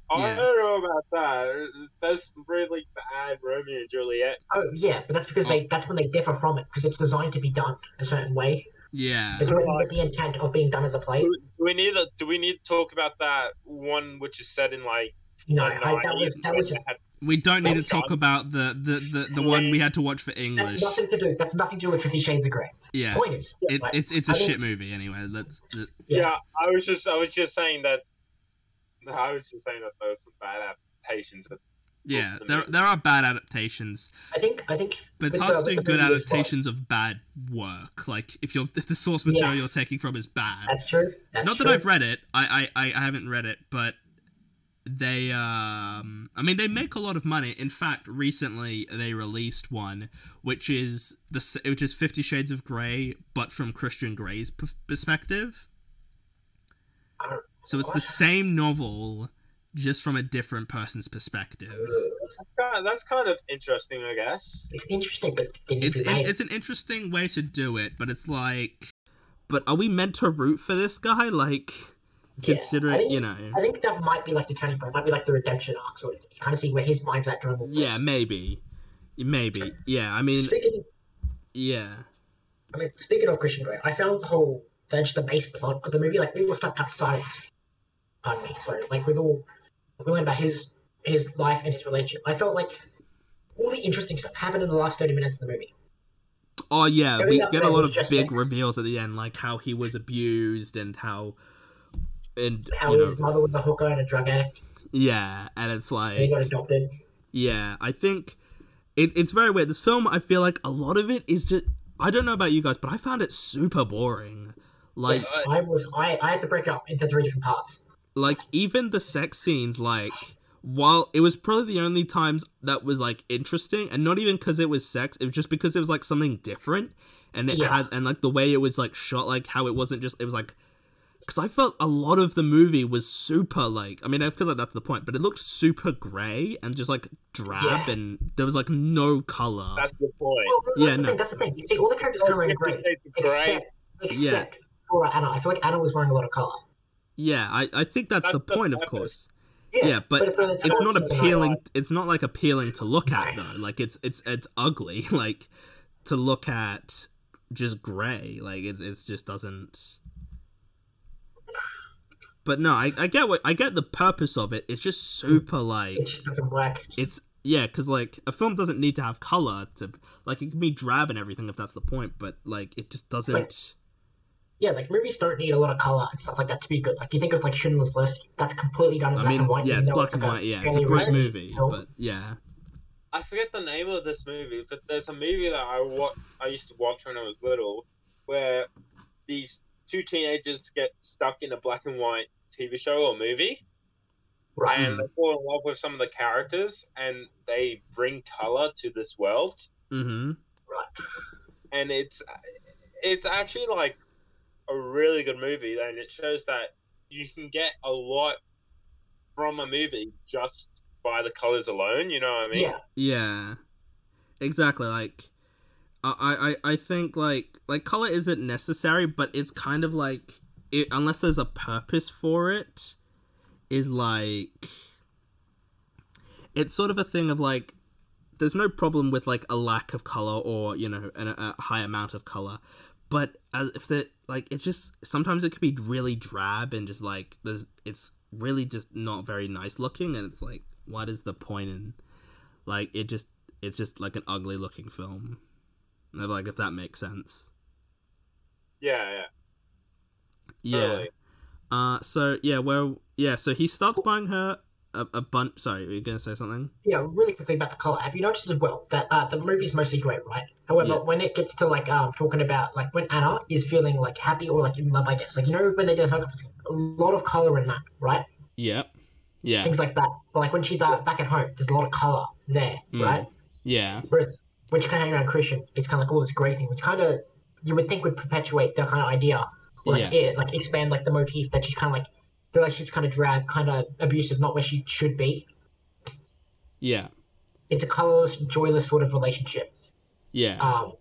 Oh, yeah. I don't know about that. That's really bad, Romeo and Juliet. Oh, yeah, but that's because oh. they that's when they differ from it, because it's designed to be done a certain way. Yeah. It's written with the intent of being done as a play. Do we need to, do we need to talk about that one which is set in, like... No, I, that was, that was just... We don't need to talk done. about the, the, the, the one we had to watch for English. That's nothing to do. That's nothing to do with Fifty Shades of Grey. Yeah. The point is... It, like, it's it's a I shit think... movie, anyway. Let's. Let... Yeah. yeah, I was just I was just saying that I was just saying that there were some bad adaptations. Of yeah, there there are bad adaptations. I think I think, but it's hard the, to do good adaptations of bad work. Like if you're if the source material yeah. you're taking from is bad. That's true. That's Not true. that I've read it. I, I, I haven't read it, but they um I mean they make a lot of money. In fact, recently they released one which is the which is Fifty Shades of Grey, but from Christian Grey's p- perspective. I don't So it's what? the same novel, just from a different person's perspective. That's kind of interesting, I guess. It's interesting, but it didn't it's in, it's an interesting way to do it. But it's like, but are we meant to root for this guy? Like, yeah, considering think, you know, I think that might be like the turning point. Might be like the redemption arc sort of thing. You kind of see where his mind's at during all this. Yeah, maybe. Maybe, yeah. I mean, speaking, yeah. I mean, speaking of Christian Grey, I found the whole the, the base plot of the movie like people stuck at sides on me. So like with all we learned about his his life and his relationship, I felt like all the interesting stuff happened in the last thirty minutes of the movie. Oh yeah, Everything we get a lot of big sex. reveals at the end, like how he was abused and how and how you know, his mother was a hooker and a drug addict. Yeah, and it's like so he got adopted. Yeah, I think it, it's very weird. This film, I feel like a lot of it is just I don't know about you guys, but I found it super boring. Like yes, I was, I, I had to break up into three different parts. Like even the sex scenes, like. While it was probably the only times that was like interesting, and not even because it was sex, it was just because it was like something different, and it yeah. had and like the way it was like shot, like how it wasn't just it was like because I felt a lot of the movie was super like I mean I feel like that's the point, but it looked super grey and just like drab, yeah. and there was like no colour. That's the point. Well, that's yeah, the no. thing, that's the thing. You see, all the characters are wearing grey, except except yeah. for Anna. I feel like Anna was wearing a lot of colour. Yeah, I, I think that's, that's the point, that's of course. Yeah, yeah, but, but it's, it's, it's not appealing. It's not like appealing to look at though. Like it's it's it's ugly. Like to look at just grey. Like it it just doesn't. But no, I, I get what I get the purpose of it. It's just super like it just doesn't work. It's yeah, because like a film doesn't need to have color to like it can be drab and everything if that's the point. But like it just doesn't. Like, yeah, like movies don't need a lot of color and stuff like that to be good. Like you think of like Schindler's List, that's completely done in I black mean, and white. Yeah, it's black and white. Yeah, it's a great movie, but yeah. I forget the name of this movie, but there's a movie that I wa- I used to watch when I was little, where these two teenagers get stuck in a black and white T V show or movie, right. and they fall in love with some of the characters, and they bring color to this world. Mm-hmm. Right, and it's it's actually like. a really good movie, and it shows that you can get a lot from a movie just by the colors alone, you know what I mean? Yeah, yeah. Exactly, like, I, I, I think, like, like color isn't necessary, but it's kind of like, it, unless there's a purpose for it, is like, it's sort of a thing of, like, there's no problem with, like, a lack of color or, you know, an, a high amount of color, but as if the like it's just sometimes it could be really drab and just like there's it's really just not very nice looking, and it's like what is the point in like it just it's just like an ugly looking film, like if that makes sense. Yeah, yeah, yeah. Totally. Uh, so yeah, where yeah, so he starts buying her a, a bunch. Sorry, were you gonna say something? Yeah, really quickly about the color. Have you noticed as well that uh, the movie's mostly grey, right? However, yeah. when it gets to, like, um, talking about, like, when Anna is feeling, like, happy or, like, in love, I guess. Like, you know, when they did hookups, a lot of colour in that, right? Yeah. Yeah. Things like that. But, like, when she's uh, back at home, there's a lot of colour there, mm. right? Yeah. Whereas when she's kind of hanging around Christian, it's kind of like all this grey thing, which kind of, you would think would perpetuate that kind of idea. Or, like, yeah. it, like, expand, like, the motif that she's kind of, like, feel like she's kind of drab, kind of abusive, not where she should be. Yeah. It's a colourless, joyless sort of relationship. Yeah. Um,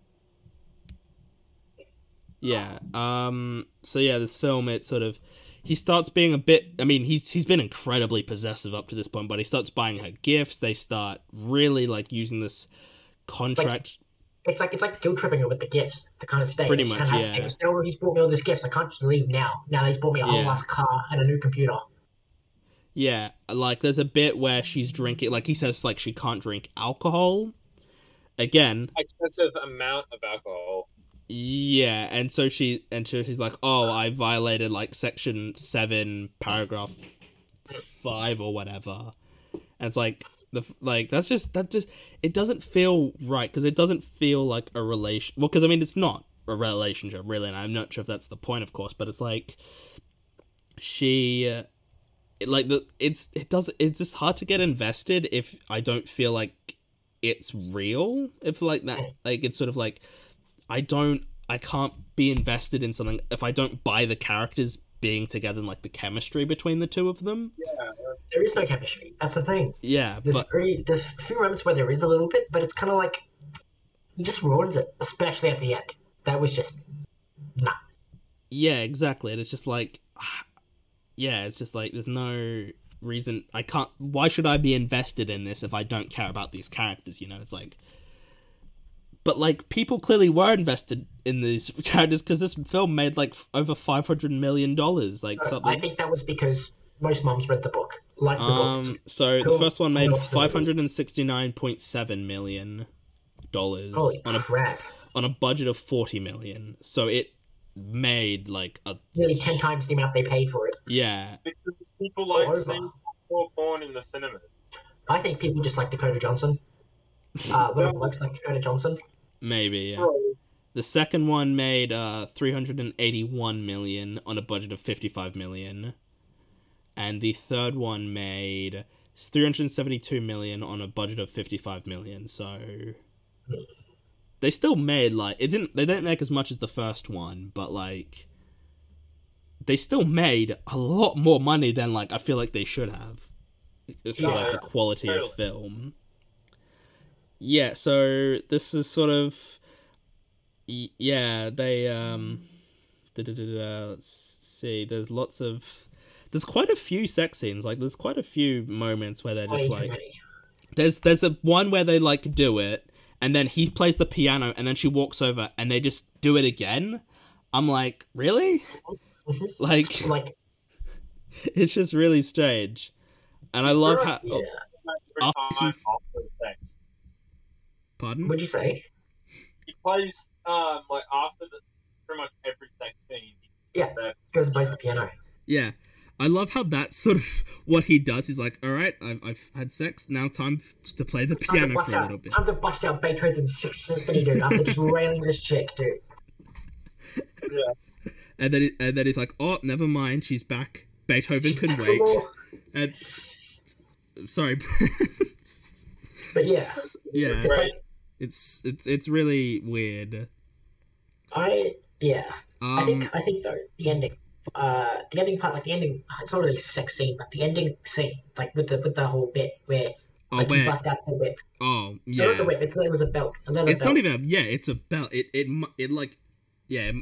yeah. Um, so yeah, this film, it sort of, he starts being a bit, I mean, he's, he's been incredibly possessive up to this point, but he starts buying her gifts. They start really like using this contract. Like, it's like, it's like guilt tripping her with the gifts, the kind of state. Pretty much, yeah. He's brought me all these gifts. I can't just leave now. Now he's bought me a yeah. whole ass car and a new computer. Yeah. Like there's a bit where she's drinking, like he says, like she can't drink alcohol. Again, excessive amount of alcohol. Yeah, and so she and so she's like, "Oh, I violated like section seven, paragraph five, or whatever." And it's like the like that's just that just it doesn't feel right because it doesn't feel like a relation. Well, because I mean, it's not a relationship really, and I'm not sure if that's the point, of course. But it's like she, uh, it, like the it's it does it's just hard to get invested if I don't feel like. It's real if like that like it's sort of like I don't I can't be invested in something if I don't buy the characters being together and like the chemistry between the two of them. Yeah, there is no chemistry, that's the thing. Yeah, there's, but... very, there's a few moments where there is a little bit, but it's kind of like he just ruins it, especially at the end. That was just nah. Yeah, exactly. And it's just like yeah it's just like there's no reason I can't why should I be invested in this if I don't care about these characters, you know? It's like But, like, people clearly were invested in these characters because this film made, like, over five hundred million dollars. Like, no, something. I think that was because most mums read the book. Like the um, book. So cool. The first one made five hundred sixty-nine point seven million dollars Holy on, crap. A, on a budget of forty million dollars. So it made, like... a nearly ten times the amount they paid for it. Yeah. Because people like seeing porn in the cinema. I think people just like Dakota Johnson. Uh, little blokes like Dakota Johnson. Maybe, yeah. The second one made uh, three hundred eighty-one million dollars on a budget of fifty-five million dollars. And the third one made three hundred seventy-two million dollars on a budget of fifty-five million dollars. So they still made, like... it didn't. They didn't make as much as the first one, but, like... they still made a lot more money than, like, I feel like they should have. It's yeah, like the quality totally. Of film. Yeah, so this is sort of... yeah, they, um... let's see, there's lots of... there's quite a few sex scenes, like, there's quite a few moments where they're just, like... There's there's a one where they, like, do it, and then he plays the piano, and then she walks over, and they just do it again. I'm like, really? Like, like... it's just really strange. And I love how... yeah. Oh, after sex. Pardon? What'd you say? He plays, um, like, after the, pretty much every sex scene. Yeah, he goes and plays the piano. Yeah. I love how that's sort of what he does. He's like, all right, I've, I've had sex, now time to play the piano for a out, little bit. Time to bust out Beethoven's Sixth Symphony, dude, after just railing this chick, dude. Yeah. And then, he, and then he's like, oh, never mind, she's back. Beethoven she's can wait. And, sorry. But yeah. Yeah. Right. It's it's it's really weird. I yeah. Um, I think I think though the ending, uh, the ending part, like the ending, it's not really a sex scene, but the ending scene, like with the with the whole bit where like oh, you bust out the whip. Oh yeah. No, not the whip. It's, it was a belt. A leather it's belt. Not even. A, yeah, it's a belt. It it it like yeah.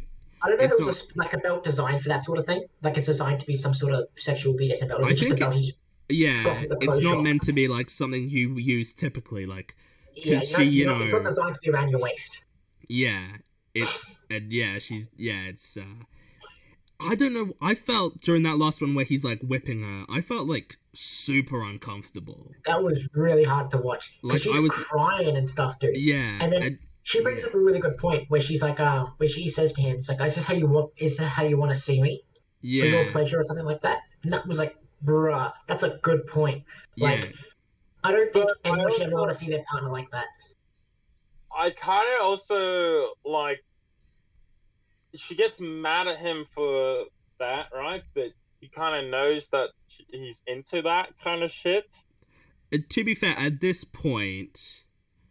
I don't know it's if it was not... a, like a belt designed for that sort of thing. Like it's designed to be some sort of sexual B D S M belt. Or I just think. A belt it, he's yeah, it's not shop. Meant to be like something you use typically, like. Yeah, she, you know, it's not designed to be around your waist. Yeah, it's and yeah, she's yeah, it's. Uh, I don't know. I felt during that last one where he's like whipping her, I felt like super uncomfortable. That was really hard to watch. Like she's I was crying and stuff, dude. Yeah, and then and, she brings yeah. up a really good point where she's like, uh, where she says to him, "It's like, is this how you want? Is that how you want to see me? Yeah, for your pleasure or something like that." And that was like, bruh, that's a good point. Like. Yeah. I don't think but anyone should ever want to see their partner like that. I kind of also, like, she gets mad at him for that, right? But he kind of knows that he's into that kind of shit. Uh, to be fair, at this point...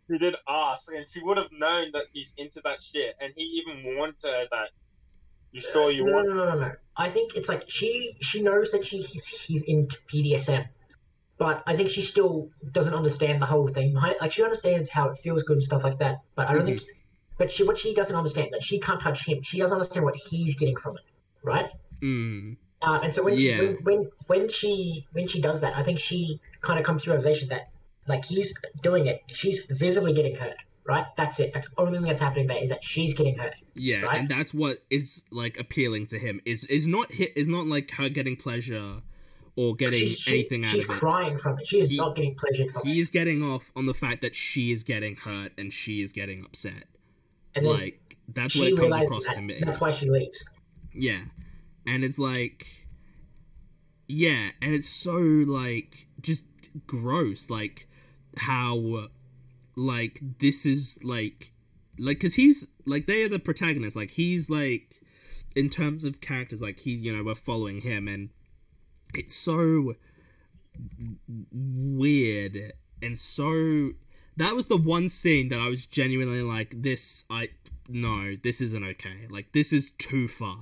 she did ask, and she would have known that he's into that shit. And he even warned her that you saw you uh, no, want... No, no, no, no, no. I think it's like, she she knows that she he's, he's into B D S M. But I think she still doesn't understand the whole thing. Like, she understands how it feels good and stuff like that. But I don't mm-hmm. think... But she, what she doesn't understand, that she can't touch him. She doesn't understand what he's getting from it, right? Mm. Uh, and so when, yeah. she, when, when, when she when she does that, I think she kind of comes to the realization that, like, he's doing it. She's visibly getting hurt, right? That's it. That's the only thing that's happening there is that she's getting hurt. Yeah, right? And that's what is, like, appealing to him. Is is not is not, like, her getting pleasure... or getting she, she, anything out of it. She's crying from it. She is he, not getting pleasure from he it. He is getting off on the fact that she is getting hurt and she is getting upset. And like, that's what it comes across that, to me. That's why she leaves. Yeah. And it's like... yeah, and it's so, like, just gross. Like, how, like, this is, like... like, because he's... like, they are the protagonists. Like, he's, like... in terms of characters, like, he's, you know, we're following him and... it's so weird and so that was the one scene that I was genuinely like this I no this isn't okay, like this is too far,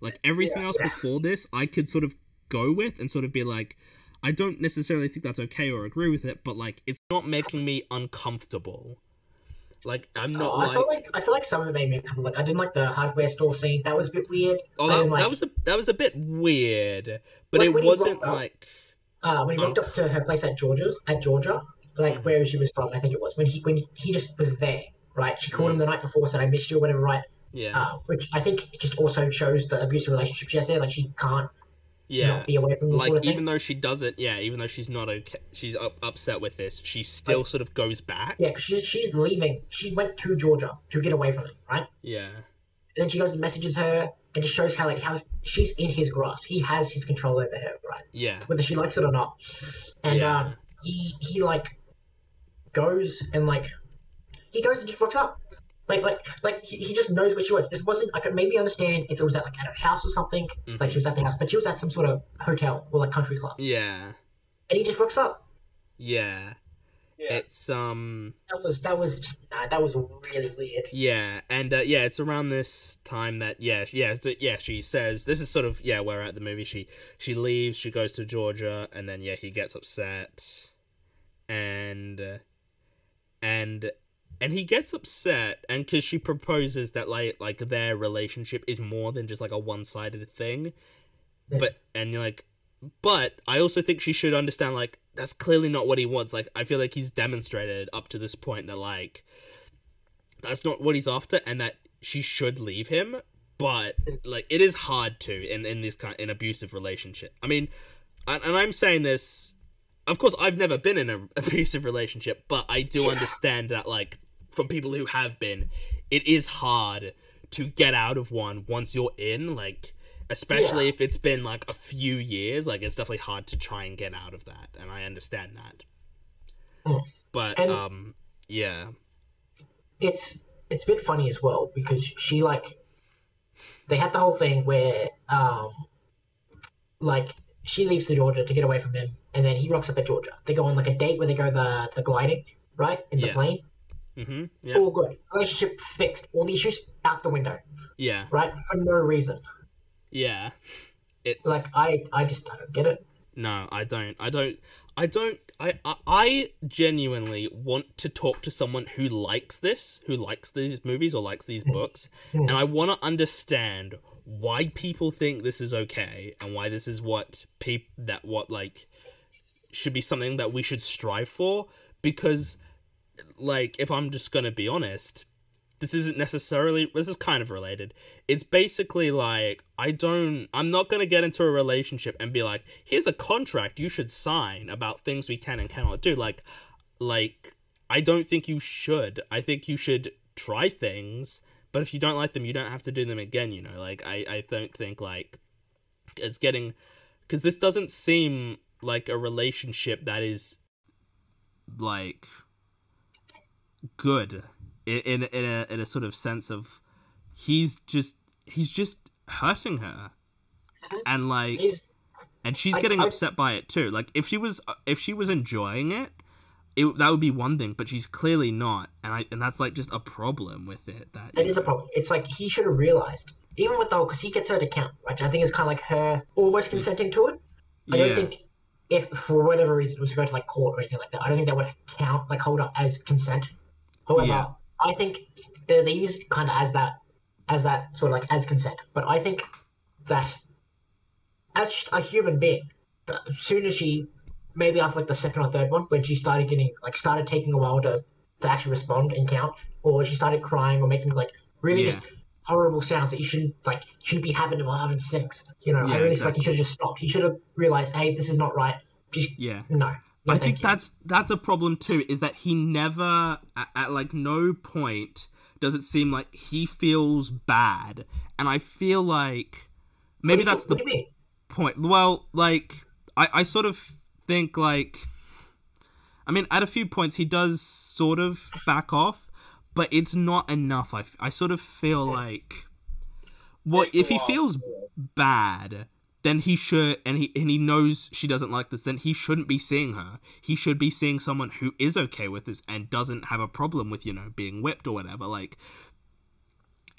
like everything yeah, else yeah. before this I could sort of go with and sort of be like I don't necessarily think that's okay or agree with it, but like it's not making me uncomfortable. Like, I'm not, oh, I like... feel like... I feel like some of it made me... like, I didn't like the hardware store scene. That was a bit weird. Oh, that, like... that, was, a, that was a bit weird. But like, it wasn't, up, like... Uh, when he walked um... up to her place at Georgia, at Georgia, like, mm-hmm. where she was from, I think it was, when he when he just was there, right? She called mm. him the night before, said I missed you or whatever, right? Yeah. Uh, which I think just also shows the abusive relationship she has there. Like, she can't yeah. not be away from this like, sort of thing. Even though she doesn't, yeah, even though she's not okay, she's up, upset with this, she still like, sort of goes back. Yeah, because she, she's leaving. She went to Georgia to get away from him, right? Yeah. And then she goes and messages her and just shows how, like, how she's in his grasp. He has his control over her, right? Yeah. Whether she likes it or not. And yeah. um, he, he, like, goes and, like, he goes and just rocks up. Like, like, like he, he just knows what she was. This wasn't, I could maybe understand if it was at, like, at her house or something. Mm-hmm. Like, she was at the house, but she was at some sort of hotel or, like, country club. Yeah. And he just rocks up. Yeah. Yeah. It's um that was that was just, nah, that was really weird. Yeah, and uh, yeah, it's around this time that yeah, yeah, yeah. She says this is sort of yeah, we're at the movie. She she leaves. She goes to Georgia, and then yeah, he gets upset, and and and he gets upset, and because she proposes that like like their relationship is more than just like a one sided thing, yes. but and you're like. But I also think she should understand, like, that's clearly not what he wants. Like, I feel like he's demonstrated up to this point that, like, that's not what he's after and that she should leave him. But, like, it is hard to in, in this kind of, in abusive relationship. I mean, and, and I'm saying this, of course, I've never been in an abusive relationship, but I do yeah. understand that, like, from people who have been, it is hard to get out of one once you're in, like... Especially yeah. if it's been, like, a few years. Like, it's definitely hard to try and get out of that. And I understand that. Mm. But, and um, yeah. It's it's a bit funny as well, because she, like... They had the whole thing where, um... Like, she leaves to Georgia to get away from him, and then he rocks up at Georgia. They go on, like, a date where they go the, the gliding, right? In the yeah. plane. Mm-hmm. Yeah. All good. Relationship fixed. All the issues out the window. Yeah. Right? For no reason. Yeah, it's like I, I just don't get it. No, I don't. I don't. I don't. I, I I genuinely want to talk to someone who likes this, who likes these movies or likes these books, and I want to understand why people think this is okay and why this is what people that what like should be something that we should strive for. Because, like, if I'm just gonna be honest. This isn't necessarily... This is kind of related. It's basically like, I don't... I'm not going to get into a relationship and be like, here's a contract you should sign about things we can and cannot do. Like, like I don't think you should. I think you should try things, but if you don't like them, you don't have to do them again, you know? Like, I, I don't think, like, it's getting... Because this doesn't seem like a relationship that is, like, good... In in a in a sort of sense of, he's just he's just hurting her, and like, he's, and she's I, getting I, upset by it too. Like if she was if she was enjoying it, it that would be one thing. But she's clearly not, and I and that's like just a problem with it. That it is know. a problem. It's like he should have realized, even with the whole because he gets her to count, which I think is kind of like her almost consenting to it. I yeah. don't think if for whatever reason it was going to like court or anything like that, I don't think that would count like hold up as consent. However. Yeah. I think they, they use it kind of as that, as that sort of like as consent. But I think that as a human being, as soon as she, maybe after like the second or third one, when she started getting like started taking a while to, to actually respond and count, or she started crying or making like really yeah. just horrible sounds that you shouldn't like shouldn't be having while having sex. You know, yeah, I really exactly. feel like he should have just stopped. He should have realized, hey, this is not right. Just yeah. no. I, I think that's that's a problem too, is that he never, at, at like no point, does it seem like he feels bad. And I feel like, maybe that's the point. Well, like, I, I sort of think like, I mean, at a few points he does sort of back off, but it's not enough. I, I sort of feel like, well, if he feels bad... Then he should, and he and he knows she doesn't like this. Then he shouldn't be seeing her. He should be seeing someone who is okay with this and doesn't have a problem with, you know, being whipped or whatever. Like,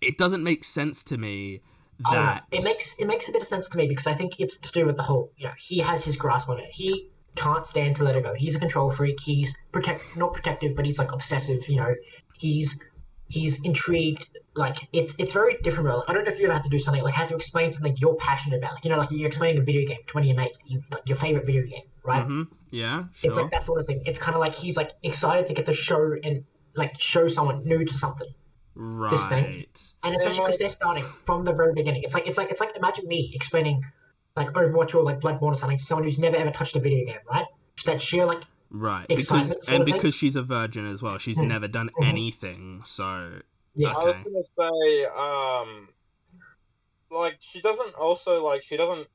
it doesn't make sense to me that um, it makes it makes a bit of sense to me because I think it's to do with the whole, you know, he has his grasp on it. He can't stand to let her go. He's a control freak. He's protect not protective, but he's like obsessive. You know, he's he's intrigued. Like, it's it's very different. Like, I don't know if you ever had to do something, like, had to explain something you're passionate about. Like, you know, like, you're explaining a video game to one of your mates, you, like, your favorite video game, right? Mm-hmm. Yeah, sure. It's like that sort of thing. It's kind of like he's, like, excited to get the show and like show someone new to something. Right. This thing. And especially because they're starting from the very beginning. It's like it's like it's like imagine me explaining like Overwatch or like Bloodborne or something to someone who's never ever touched a video game, right? Just that sheer like right because and because thing. She's a virgin as well. She's mm-hmm. never done mm-hmm. anything, so yeah. Okay. I was gonna say, um, like she doesn't also like she doesn't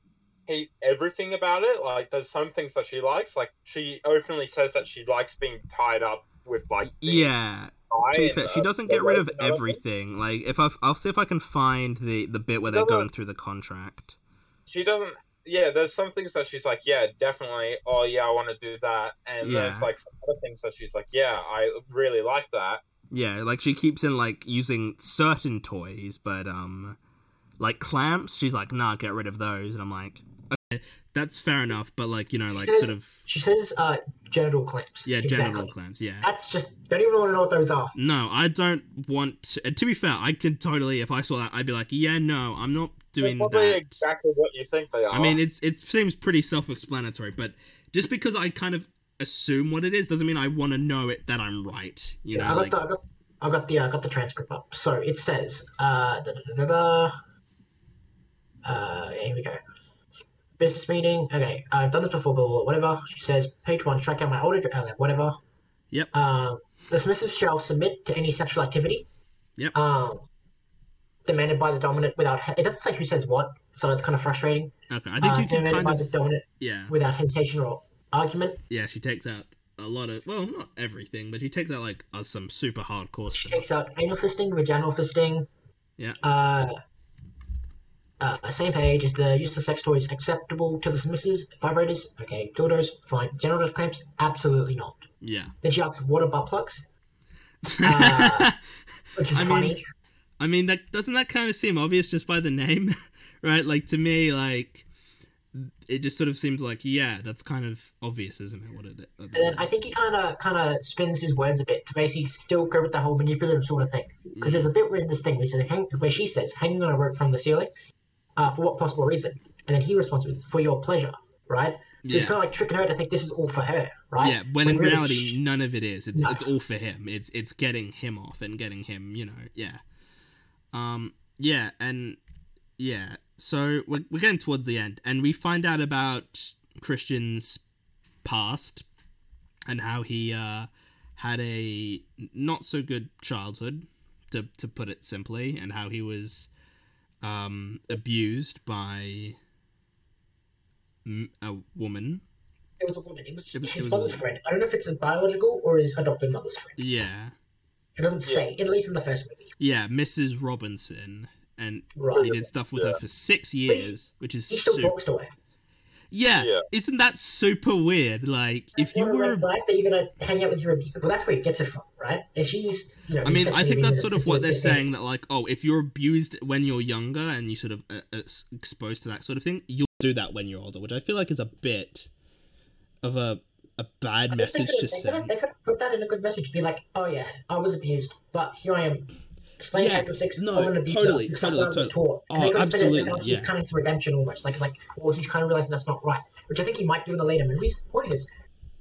hate everything about it. Like there's some things that she likes. Like she openly says that she likes being tied up with like yeah. Fair, she doesn't get rid of everything. Like if I've, I'll see if I can find the, the bit where they're going through the contract. She doesn't. Yeah, there's some things that she's like, yeah, definitely. Oh yeah, I want to do that. And yeah. there's like some other things that she's like, yeah, I really like that. Yeah, like she keeps in like using certain toys, but um, like clamps. She's like, nah, get rid of those. And I'm like, okay, that's fair enough. But like, you know, like says, sort of. She says, uh. Genital clamps. Yeah, exactly. Genital clamps, yeah. That's just... Don't even want to know what those are. No, I don't want... To, to be fair, I could totally... If I saw that, I'd be like, yeah, no, I'm not doing They're probably that. Probably exactly what you think they are. I mean, it's it seems pretty self-explanatory, but just because I kind of assume what it is doesn't mean I want to know it that I'm right. You yeah, know, I got, like... the, I, got, I, got the, uh, I got the transcript up. So it says... Uh, da, da, da, da, uh, here we go. Business meeting. Okay, I've done this before, but whatever. She says, page one, strike out my older, okay, whatever. Yep. Um, the submissive shall submit to any sexual activity. Yep. Um, demanded by the dominant without. He- it doesn't say who says what, so it's kind of frustrating. Okay, I think uh, you can demanded kind by of... the dominant. Yeah. Without hesitation or argument. Yeah, she takes out a lot of. Well, not everything, but she takes out like uh, some super hardcore stuff. She takes out anal fisting, vaginal fisting. Yeah. Uh. Uh, same page is the use of sex toys acceptable to the submissive? Vibrators? Okay. Dildos? Fine. Genital clamps? Absolutely not. Yeah. Then she asks, what are butt plugs? Uh, which is I funny. Mean, I mean, that doesn't that kind of seem obvious just by the name? Right? Like, to me, like, it just sort of seems like, yeah, that's kind of obvious, isn't it? What it is. And then I think he kind of kind of spins his words a bit to basically still go with the whole manipulative sort of thing. Because mm. there's a bit where this thing which is hang- where she says, hanging on a rope from the ceiling... Uh, for what possible reason? And then he responds with, for your pleasure, right? So yeah. It's kind of like tricking her to think this is all for her, right? Yeah, when, when in really reality, sh- none of it is. It's no. It's all for him. It's it's getting him off and getting him, you know, yeah. Um, yeah, and, yeah. So, we're, we're getting towards the end, and we find out about Christian's past and how he uh, had a not-so-good childhood, to to put it simply, and how he was... Um, abused by a woman. It was a woman. It was, it was his it was mother's friend. I don't know if it's his biological or his adopted mother's friend. Yeah. It doesn't yeah. say, at least in the first movie. Yeah, Missus Robinson. And right. he did stuff with yeah. her for six years, which is he still super... walks away. Yeah. yeah, isn't that super weird? Like, that's if you were... It's like that you're going to hang out with your... Well, that's where he gets it from, right? If she's... You know, I mean, I think that's sort of what they're saying, that, like, oh, if you're abused when you're younger and you sort of uh, uh, exposed to that sort of thing, you'll do that when you're older, which I feel like is a bit of a, a bad message to send. They could have put that in a good message, be like, oh, yeah, I was abused, but here I am... Explain yeah, chapter six. No, totally, totally, totally. Oh, absolutely. Like yeah. He's coming to redemption almost. Like, like, well, he's kind of realizing that's not right, which I think he might do in the later movies. The point is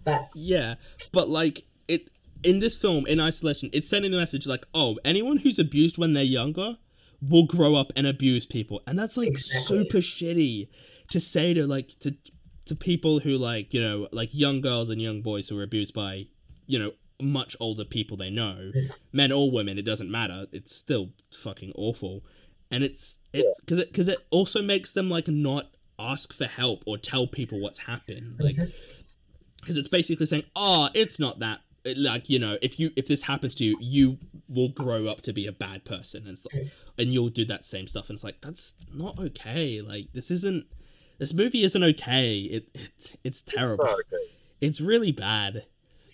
that. Yeah, but like it in this film, in isolation, it's sending a message like, "Oh, anyone who's abused when they're younger will grow up and abuse people," and that's like exactly. super shitty to say to like to to people who like you know like young girls and young boys who were abused by you know. much older people they know, men or women, it doesn't matter. It's still fucking awful, and it's it because it because it also makes them like not ask for help or tell people what's happened, like because it's basically saying, oh, it's not that. It, like you know, if you if this happens to you, you will grow up to be a bad person, and it's like, and you'll do that same stuff. And it's like that's not okay. Like this isn't this movie isn't okay. It, it it's terrible. It's, okay. It's really bad.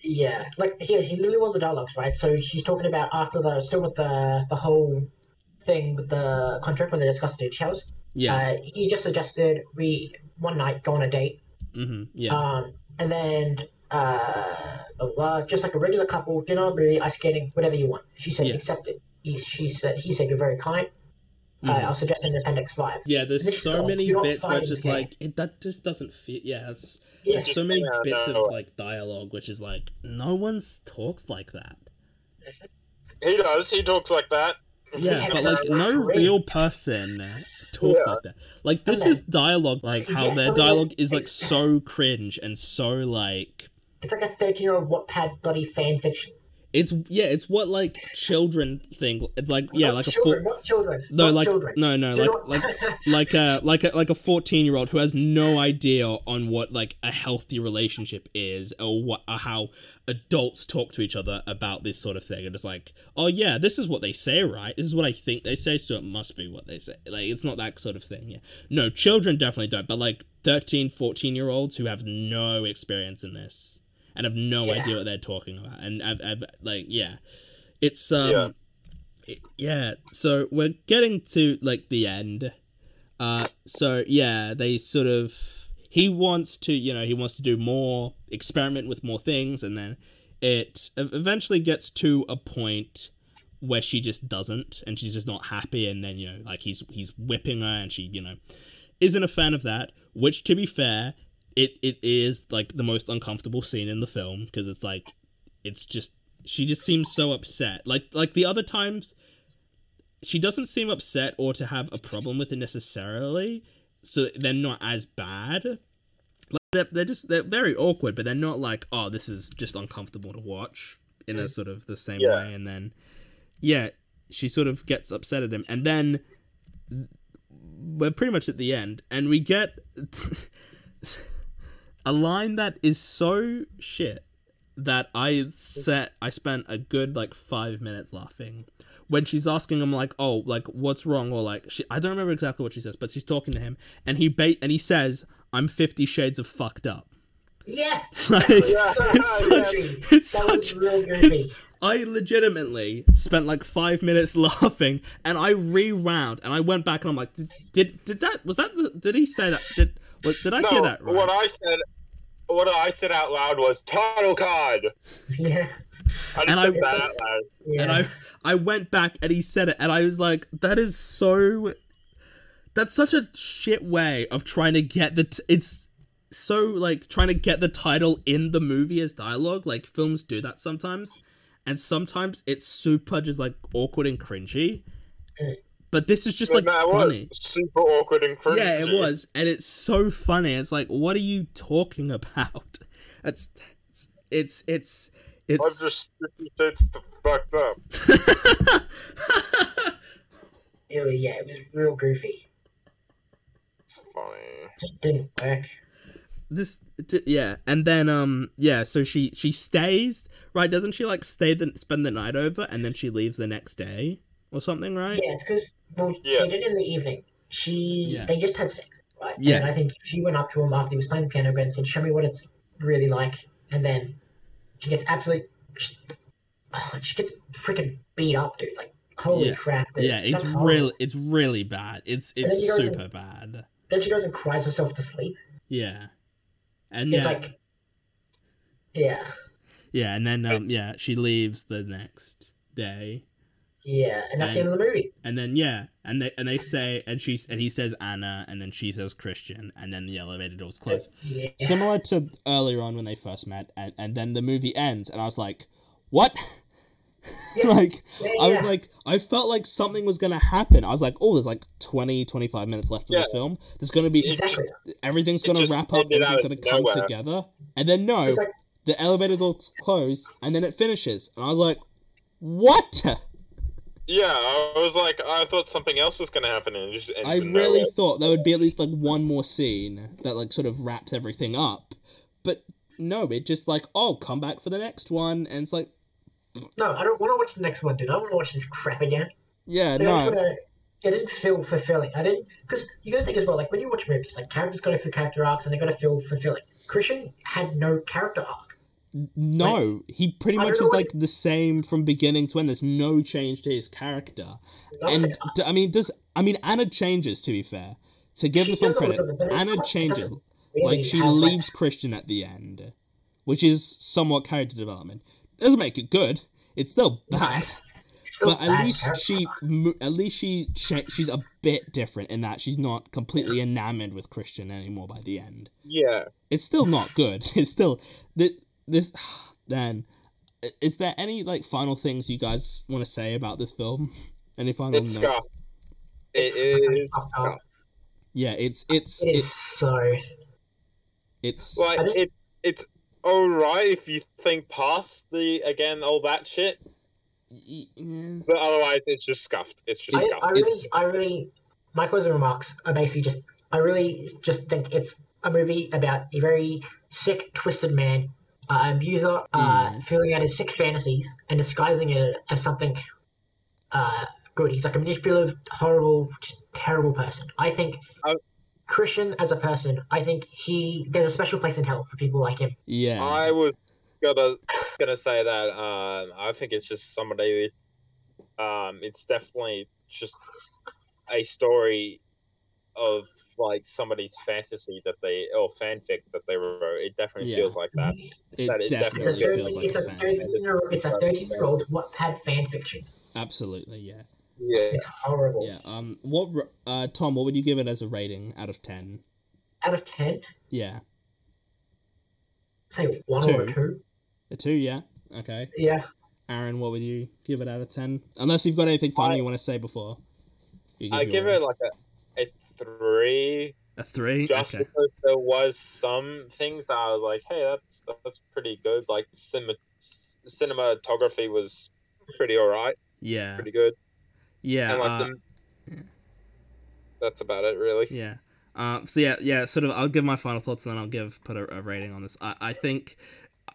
Yeah, like he he literally won the dialogues, right? So she's talking about after the still with the the whole thing with the contract when they discussed the details. Yeah, uh, he just suggested we one night go on a date. Mm-hmm. Yeah. Um, and then uh, blah, blah, just like a regular couple, dinner, movie, ice skating, whatever you want. She said yeah. accepted. He she said he said you're very kind. Mm-hmm. Uh, I'll suggest an appendix five. Yeah, there's so many bits where it's just care. like it, that just doesn't fit. Yeah, that's. There's so many bits of like dialogue, which is like no one's talks like that. He does. He talks like that. Yeah, but like no real person talks yeah. like that. Like this is dialogue. Like how yeah, their dialogue is like so cringe and so like. It's like a thirteen-year-old Wattpad bloody fan fiction. It's yeah. It's what like children think. It's like yeah, not like children, a four. Not children. No, not like children. no, no, like like like a like a like a fourteen-year-old who has no idea on what like a healthy relationship is or what or how adults talk to each other about this sort of thing. And it's like, oh yeah, this is what they say, right? This is what I think they say, so it must be what they say. Like it's not that sort of thing. Yeah. No, children definitely don't. But like thirteen, fourteen-year-olds who have no experience in this. And have no yeah. idea what they're talking about. And I've, I've like, yeah, it's, um, yeah. It, yeah. So we're getting to like the end. Uh, so yeah, they sort of, he wants to, you know, he wants to do more, experiment with more things. And then it eventually gets to a point where she just doesn't, and she's just not happy. And then, you know, like he's, he's whipping her and she, you know, isn't a fan of that, which to be fair, It it is like the most uncomfortable scene in the film because it's like, it's just she just seems so upset. Like like the other times, she doesn't seem upset or to have a problem with it necessarily. So they're not as bad. Like they're they're just they're very awkward, but they're not like, oh, this is just uncomfortable to watch in a sort of the same yeah. way. And then yeah, she sort of gets upset at him, and then we're pretty much at the end, and we get. A line that is so shit that I set, I spent a good like five minutes laughing when she's asking him like, "Oh, like what's wrong?" or like, she, I don't remember exactly what she says, but she's talking to him and he bait and he says, "I'm fifty shades of fucked up." Yeah, like, yeah. it's such, it's that such. Really it's, I legitimately spent like five minutes laughing, and I rewound and I went back and I'm like, did did, did that was that the, did he say that did what, did I no, hear that right? What I said. What I said out loud was title card. Yeah. I just and said I, that out loud. Yeah. And I I went back and he said it and I was like, that is so that's such a shit way of trying to get the t- it's so like trying to get the title in the movie as dialogue. Like films do that sometimes. And sometimes it's super just like awkward and cringy. But this is just, like, no, funny. Super awkward and cringy. Yeah, it was. And it's so funny. It's like, what are you talking about? It's... It's... It's... it's, it's... I'm just... It's fucked up. Ew, yeah, it was real goofy. It's funny. Just didn't work. This... D- yeah. And then, um... yeah, so she, she stays... Right, doesn't she, like, stay the, spend the night over and then she leaves the next day? Or something, right? Yeah, it's because well, yeah. they did it in the evening. She, yeah. They just had sex, right? Yeah. And I think she went up to him after he was playing the piano and said, "Show me what it's really like." And then she gets absolutely, she, oh, she gets freaking beat up, dude. Like, holy yeah. crap! Dude. Yeah, it's really, it's really bad. It's it's super and, bad. Then she goes and cries herself to sleep. Yeah, and it's yeah. like, yeah, yeah, and then um, yeah, she leaves the next day. Yeah, and that's and, the end of the movie. And then yeah, and they and they say and she and he says Anna, and then she says Christian, and then the elevator doors close. Yeah. Similar to earlier on when they first met, and, and then the movie ends, and I was like, what? Yeah. like yeah, yeah. I was like, I felt like something was gonna happen. I was like, oh, there's like twenty, twenty-five minutes left of yeah. the film. There's gonna be exactly. everything's gonna wrap up, everything's gonna come nowhere. together, and then no, like... the elevator doors close, and then it finishes, and I was like, what? Yeah, I was like, I thought something else was going to happen, and it just ends. I really nowhere. thought there would be at least like one more scene that like sort of wraps everything up, but no, it just like, oh, come back for the next one, and it's like, no, I don't want to watch the next one, dude. I want to watch this crap again. Yeah, so no, wanna, it didn't feel fulfilling. I didn't because you got to think as well, like when you watch movies, like characters got to feel character arcs, and they got to feel fulfilling. Christian had no character arc. No, like, he pretty much is like the same from beginning to end. There's no change to his character, and d- I mean, does I mean Anna changes? To be fair, to give the film credit, Anna changes. Like she leaves Christian at the end, which is somewhat character development. Doesn't make it good. It's still bad, but at least she, at least she, she's a bit different in that she's not completely enamored with Christian anymore by the end. Yeah, it's still not good. It's still the. This then Is there any like final things you guys want to say about this film? Any final notes? It's Scott. It is. Scott. Yeah, it's it's it's, it's so. It's like well, it. It's all right if you think past the again all that shit. Yeah. But otherwise, it's just scuffed. It's just I, scuffed. I really, it's... I really, my closing remarks are basically just. I really just think it's a movie about a very sick, twisted man, uh, abuser, uh, mm. feeling out his sick fantasies and disguising it as something uh, good. He's like a manipulative, horrible, terrible person. I think I... Christian as a person, I think he there's a special place in hell for people like him. Yeah, I was gonna gonna say that. Um, I think it's just somebody. Um, it's definitely just a story of like somebody's fantasy that they or fanfic that they wrote. It definitely yeah. feels like that. It, that it definitely, definitely feels like fanfic. It's a thirteen-year-old Wattpad fanfiction. Absolutely, yeah. Yeah, it's horrible. Yeah. Um. What? Uh. Tom, what would you give it as a rating out of ten? Out of ten? Yeah. Say one two. Or a two. A two, yeah. Okay. Yeah. Aaron, what would you give it out of ten? Unless you've got anything funny I, you want to say before. Give I give it like a. A three. A three? Just okay. because there was some things that I was like, hey, that's that's pretty good. Like, cinema, cinematography was pretty alright. Yeah. Pretty good. Yeah. And like uh, the, yeah. That's about it, really. Yeah. Uh, so, yeah, yeah. sort of, I'll give my final thoughts and then I'll give put a, a rating on this. I, I think...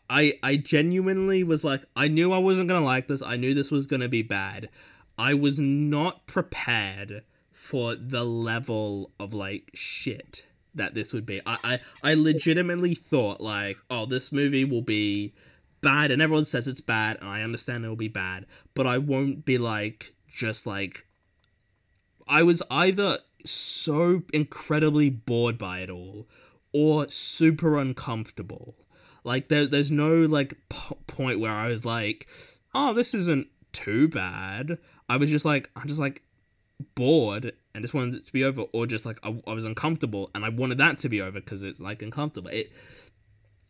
I, I genuinely was like, I knew I wasn't going to like this. I knew this was going to be bad. I was not prepared... for the level of, like, shit that this would be. I, I, I legitimately thought, like, oh, this movie will be bad, and everyone says it's bad, and I understand it'll be bad, but I won't be, like, just, like... I was either so incredibly bored by it all, or super uncomfortable. Like, there, there's no, like, p- point where I was like, oh, this isn't too bad. I was just like, I'm just like... bored and just wanted it to be over, or just like I, I was uncomfortable and I wanted that to be over because it's like uncomfortable. It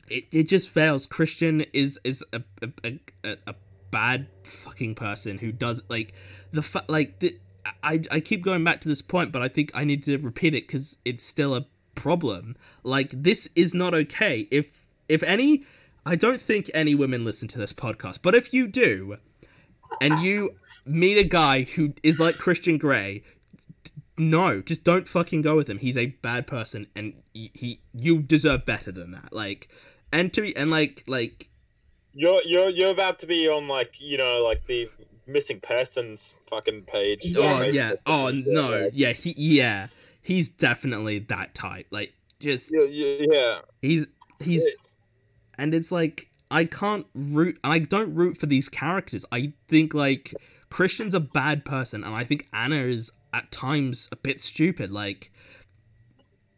it, it just fails. Christian is is a a, a a bad fucking person who does like the fa- like the, I I keep going back to this point, but I think I need to repeat it because it's still a problem. Like this is not okay. If if any, I don't think any women listen to this podcast, but if you do, and you. meet a guy who is like Christian Grey, no, just don't fucking go with him. He's a bad person, and he, he you deserve better than that. Like, and to be, and like like you're you're you're about to be on like you know like the missing persons fucking page. Yeah. Oh yeah. Oh no. Yeah. He yeah. He's definitely that type. Like just yeah. yeah. He's he's, yeah. And it's like I can't root. I don't root for these characters. I think like. Christian's a bad person, and I think Anna is at times a bit stupid. Like,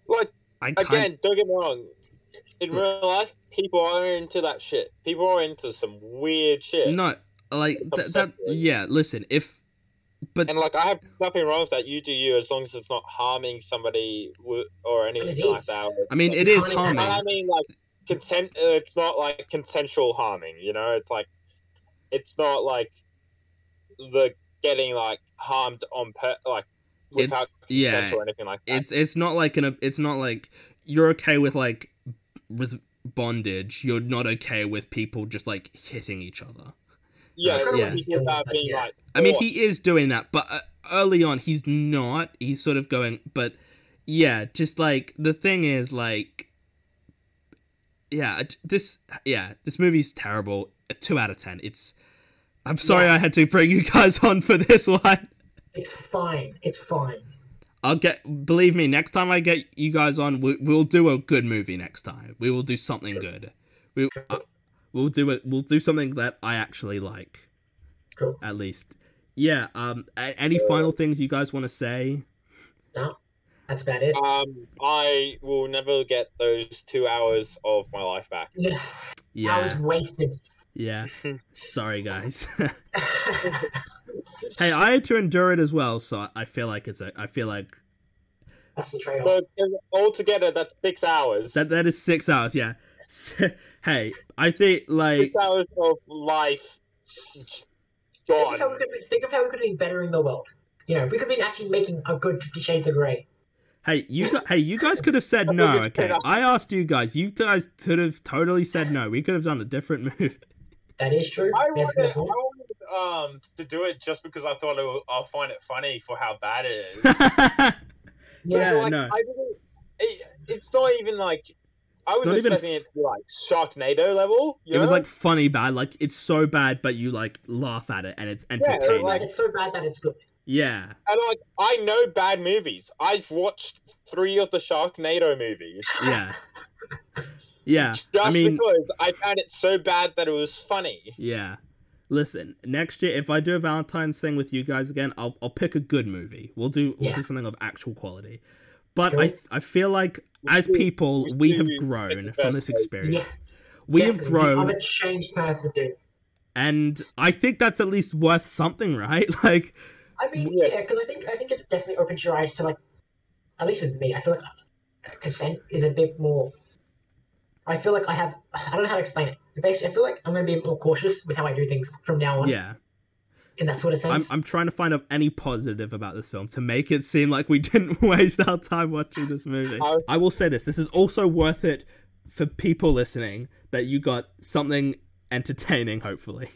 like I again, can't... don't get me wrong. In yeah. real life, people are into that shit. People are into some weird shit. No, like th- that. Yeah, listen, if but and like I have nothing wrong with that. You do you, as long as it's not harming somebody or anything like that. I mean, it is harming. I mean, like consent. It's not like consensual harming. You know, it's like it's not like. The getting like harmed on per- like without it's, consent yeah, or anything like that. It's it's not like an it's not like you're okay with like with bondage. You're not okay with people just like hitting each other. Yeah, like, yeah. He's about being, like, I mean, he is doing that, but uh, early on he's not. He's sort of going, but yeah, just like the thing is like, yeah, this yeah this movie's terrible. A two out of ten. It's I'm sorry yeah. I had to bring you guys on for this one. It's fine. It's fine. I'll get... Believe me, next time I get you guys on, we, we'll do a good movie next time. We will do something good. We, uh, we'll do it. We'll do something that I actually like. Cool. At least. Yeah. Um. Any final things you guys want to say? No. That's about it. Um. I will never get those two hours of my life back. Yeah. yeah. I was wasted. Yeah, sorry guys. Hey, I had to endure it as well, so I feel like it's a. I feel like that's the trade-off. Altogether, that's six hours. That that is six hours. Yeah, Hey, I think like six hours of life gone. Think of how we could have been, how we could have been bettering the world. You know, we could have been actually making a good Fifty Shades of Grey. Hey, you got, hey, you guys could have said no. Okay, I asked you guys. You guys could have totally said no. We could have done a different move. That is true. I wanted, I wanted um, to do it just because I thought it was, I'll find it funny for how bad it is. yeah, like, no. I didn't, it, it's not even like I was expecting even... it to be like Sharknado level. You it know? Was like funny bad. Like it's so bad, but you like laugh at it, and it's entertaining. Yeah, like, it's so bad that it's good. Yeah. And like I know bad movies. I've watched three of the Sharknado movies. Yeah. Yeah. Just I mean, because I found it so bad that it was funny. Yeah. Listen, next year if I do a Valentine's thing with you guys again, I'll I'll pick a good movie. We'll do we'll yeah. do something of actual quality. But sure. I I feel like as people we, we have grown from this experience. Yes. We Definitely. have grown. I'm a changed person, dude. And I think that's at least worth something, right? Like I mean, yeah, because I think I think it definitely opens your eyes to, like, at least with me, I feel like consent is a bit more. I feel like I have. I don't know how to explain it. But basically, I feel like I'm going to be a bit more cautious with how I do things from now on. Yeah. In that sort of sense. I'm, I'm trying to find out any positive about this film to make it seem like we didn't waste our time watching this movie. I will say this. This is also worth it for people listening that you got something entertaining, hopefully.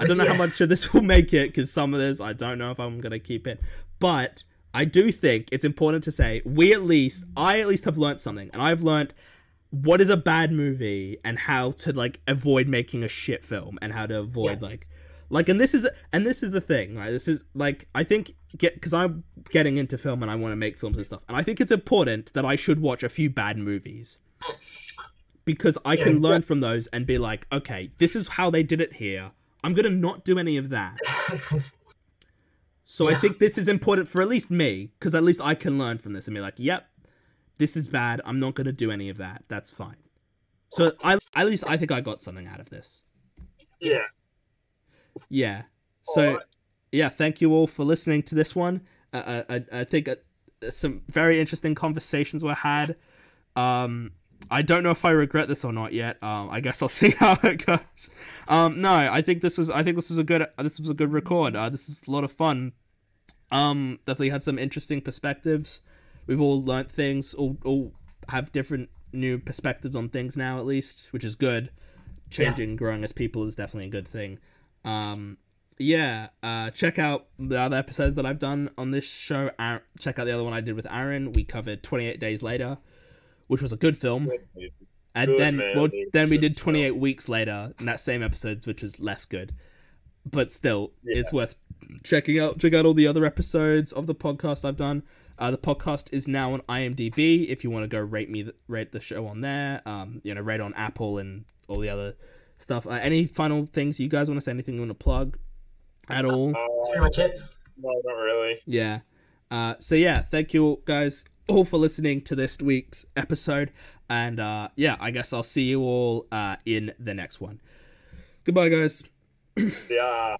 I don't know yeah. how much of this will make it, because some of this, I don't know if I'm going to keep it. But I do think it's important to say, we at least, I at least have learned something. And I've learned what is a bad movie and how to, like, avoid making a shit film and how to avoid, yeah. like, like, and this is, and this is the thing, right? This is, like, I think, get because I'm getting into film and I want to make films and stuff. And I think it's important that I should watch a few bad movies. Because I yeah, can learn yeah. from those and be like, okay, this is how they did it here. I'm going to not do any of that. So yeah. I think this is important for at least me, because at least I can learn from this and be like, yep, this is bad. I'm not going to do any of that. That's fine. So I, at least I think I got something out of this. Yeah. Yeah. So, right. yeah, thank you all for listening to this one. Uh, I, I think uh, some very interesting conversations were had. Um... I don't know if I regret this or not yet. Um, I guess I'll see how it goes. Um, no, I think this was. I think this was a good. This was a good record. Uh, this was a lot of fun. Um, definitely had some interesting perspectives. We've all learnt things. All, all have different new perspectives on things now, at least, which is good. Changing, yeah. growing as people is definitely a good thing. Um, yeah. Uh, check out the other episodes that I've done on this show. Ar- check out the other one I did with Aaron. We covered twenty-eight Days Later. Which was a good film, good, and then man, well, then we did twenty-eight film. Weeks later in that same episode, which was less good, but still yeah. it's worth checking out. Check out all the other episodes of the podcast I've done. Uh, the podcast is now on I M D B. If you want to go rate me, rate the show on there. Um, you know, rate on Apple and all the other stuff. Uh, any final things you guys want to say? Anything you want to plug at all? Uh, That's pretty much it. No, not really. Yeah. Uh, so yeah, thank you guys. All for listening to this week's episode, and uh yeah I guess I'll see you all uh in the next one. Goodbye, guys. Yeah.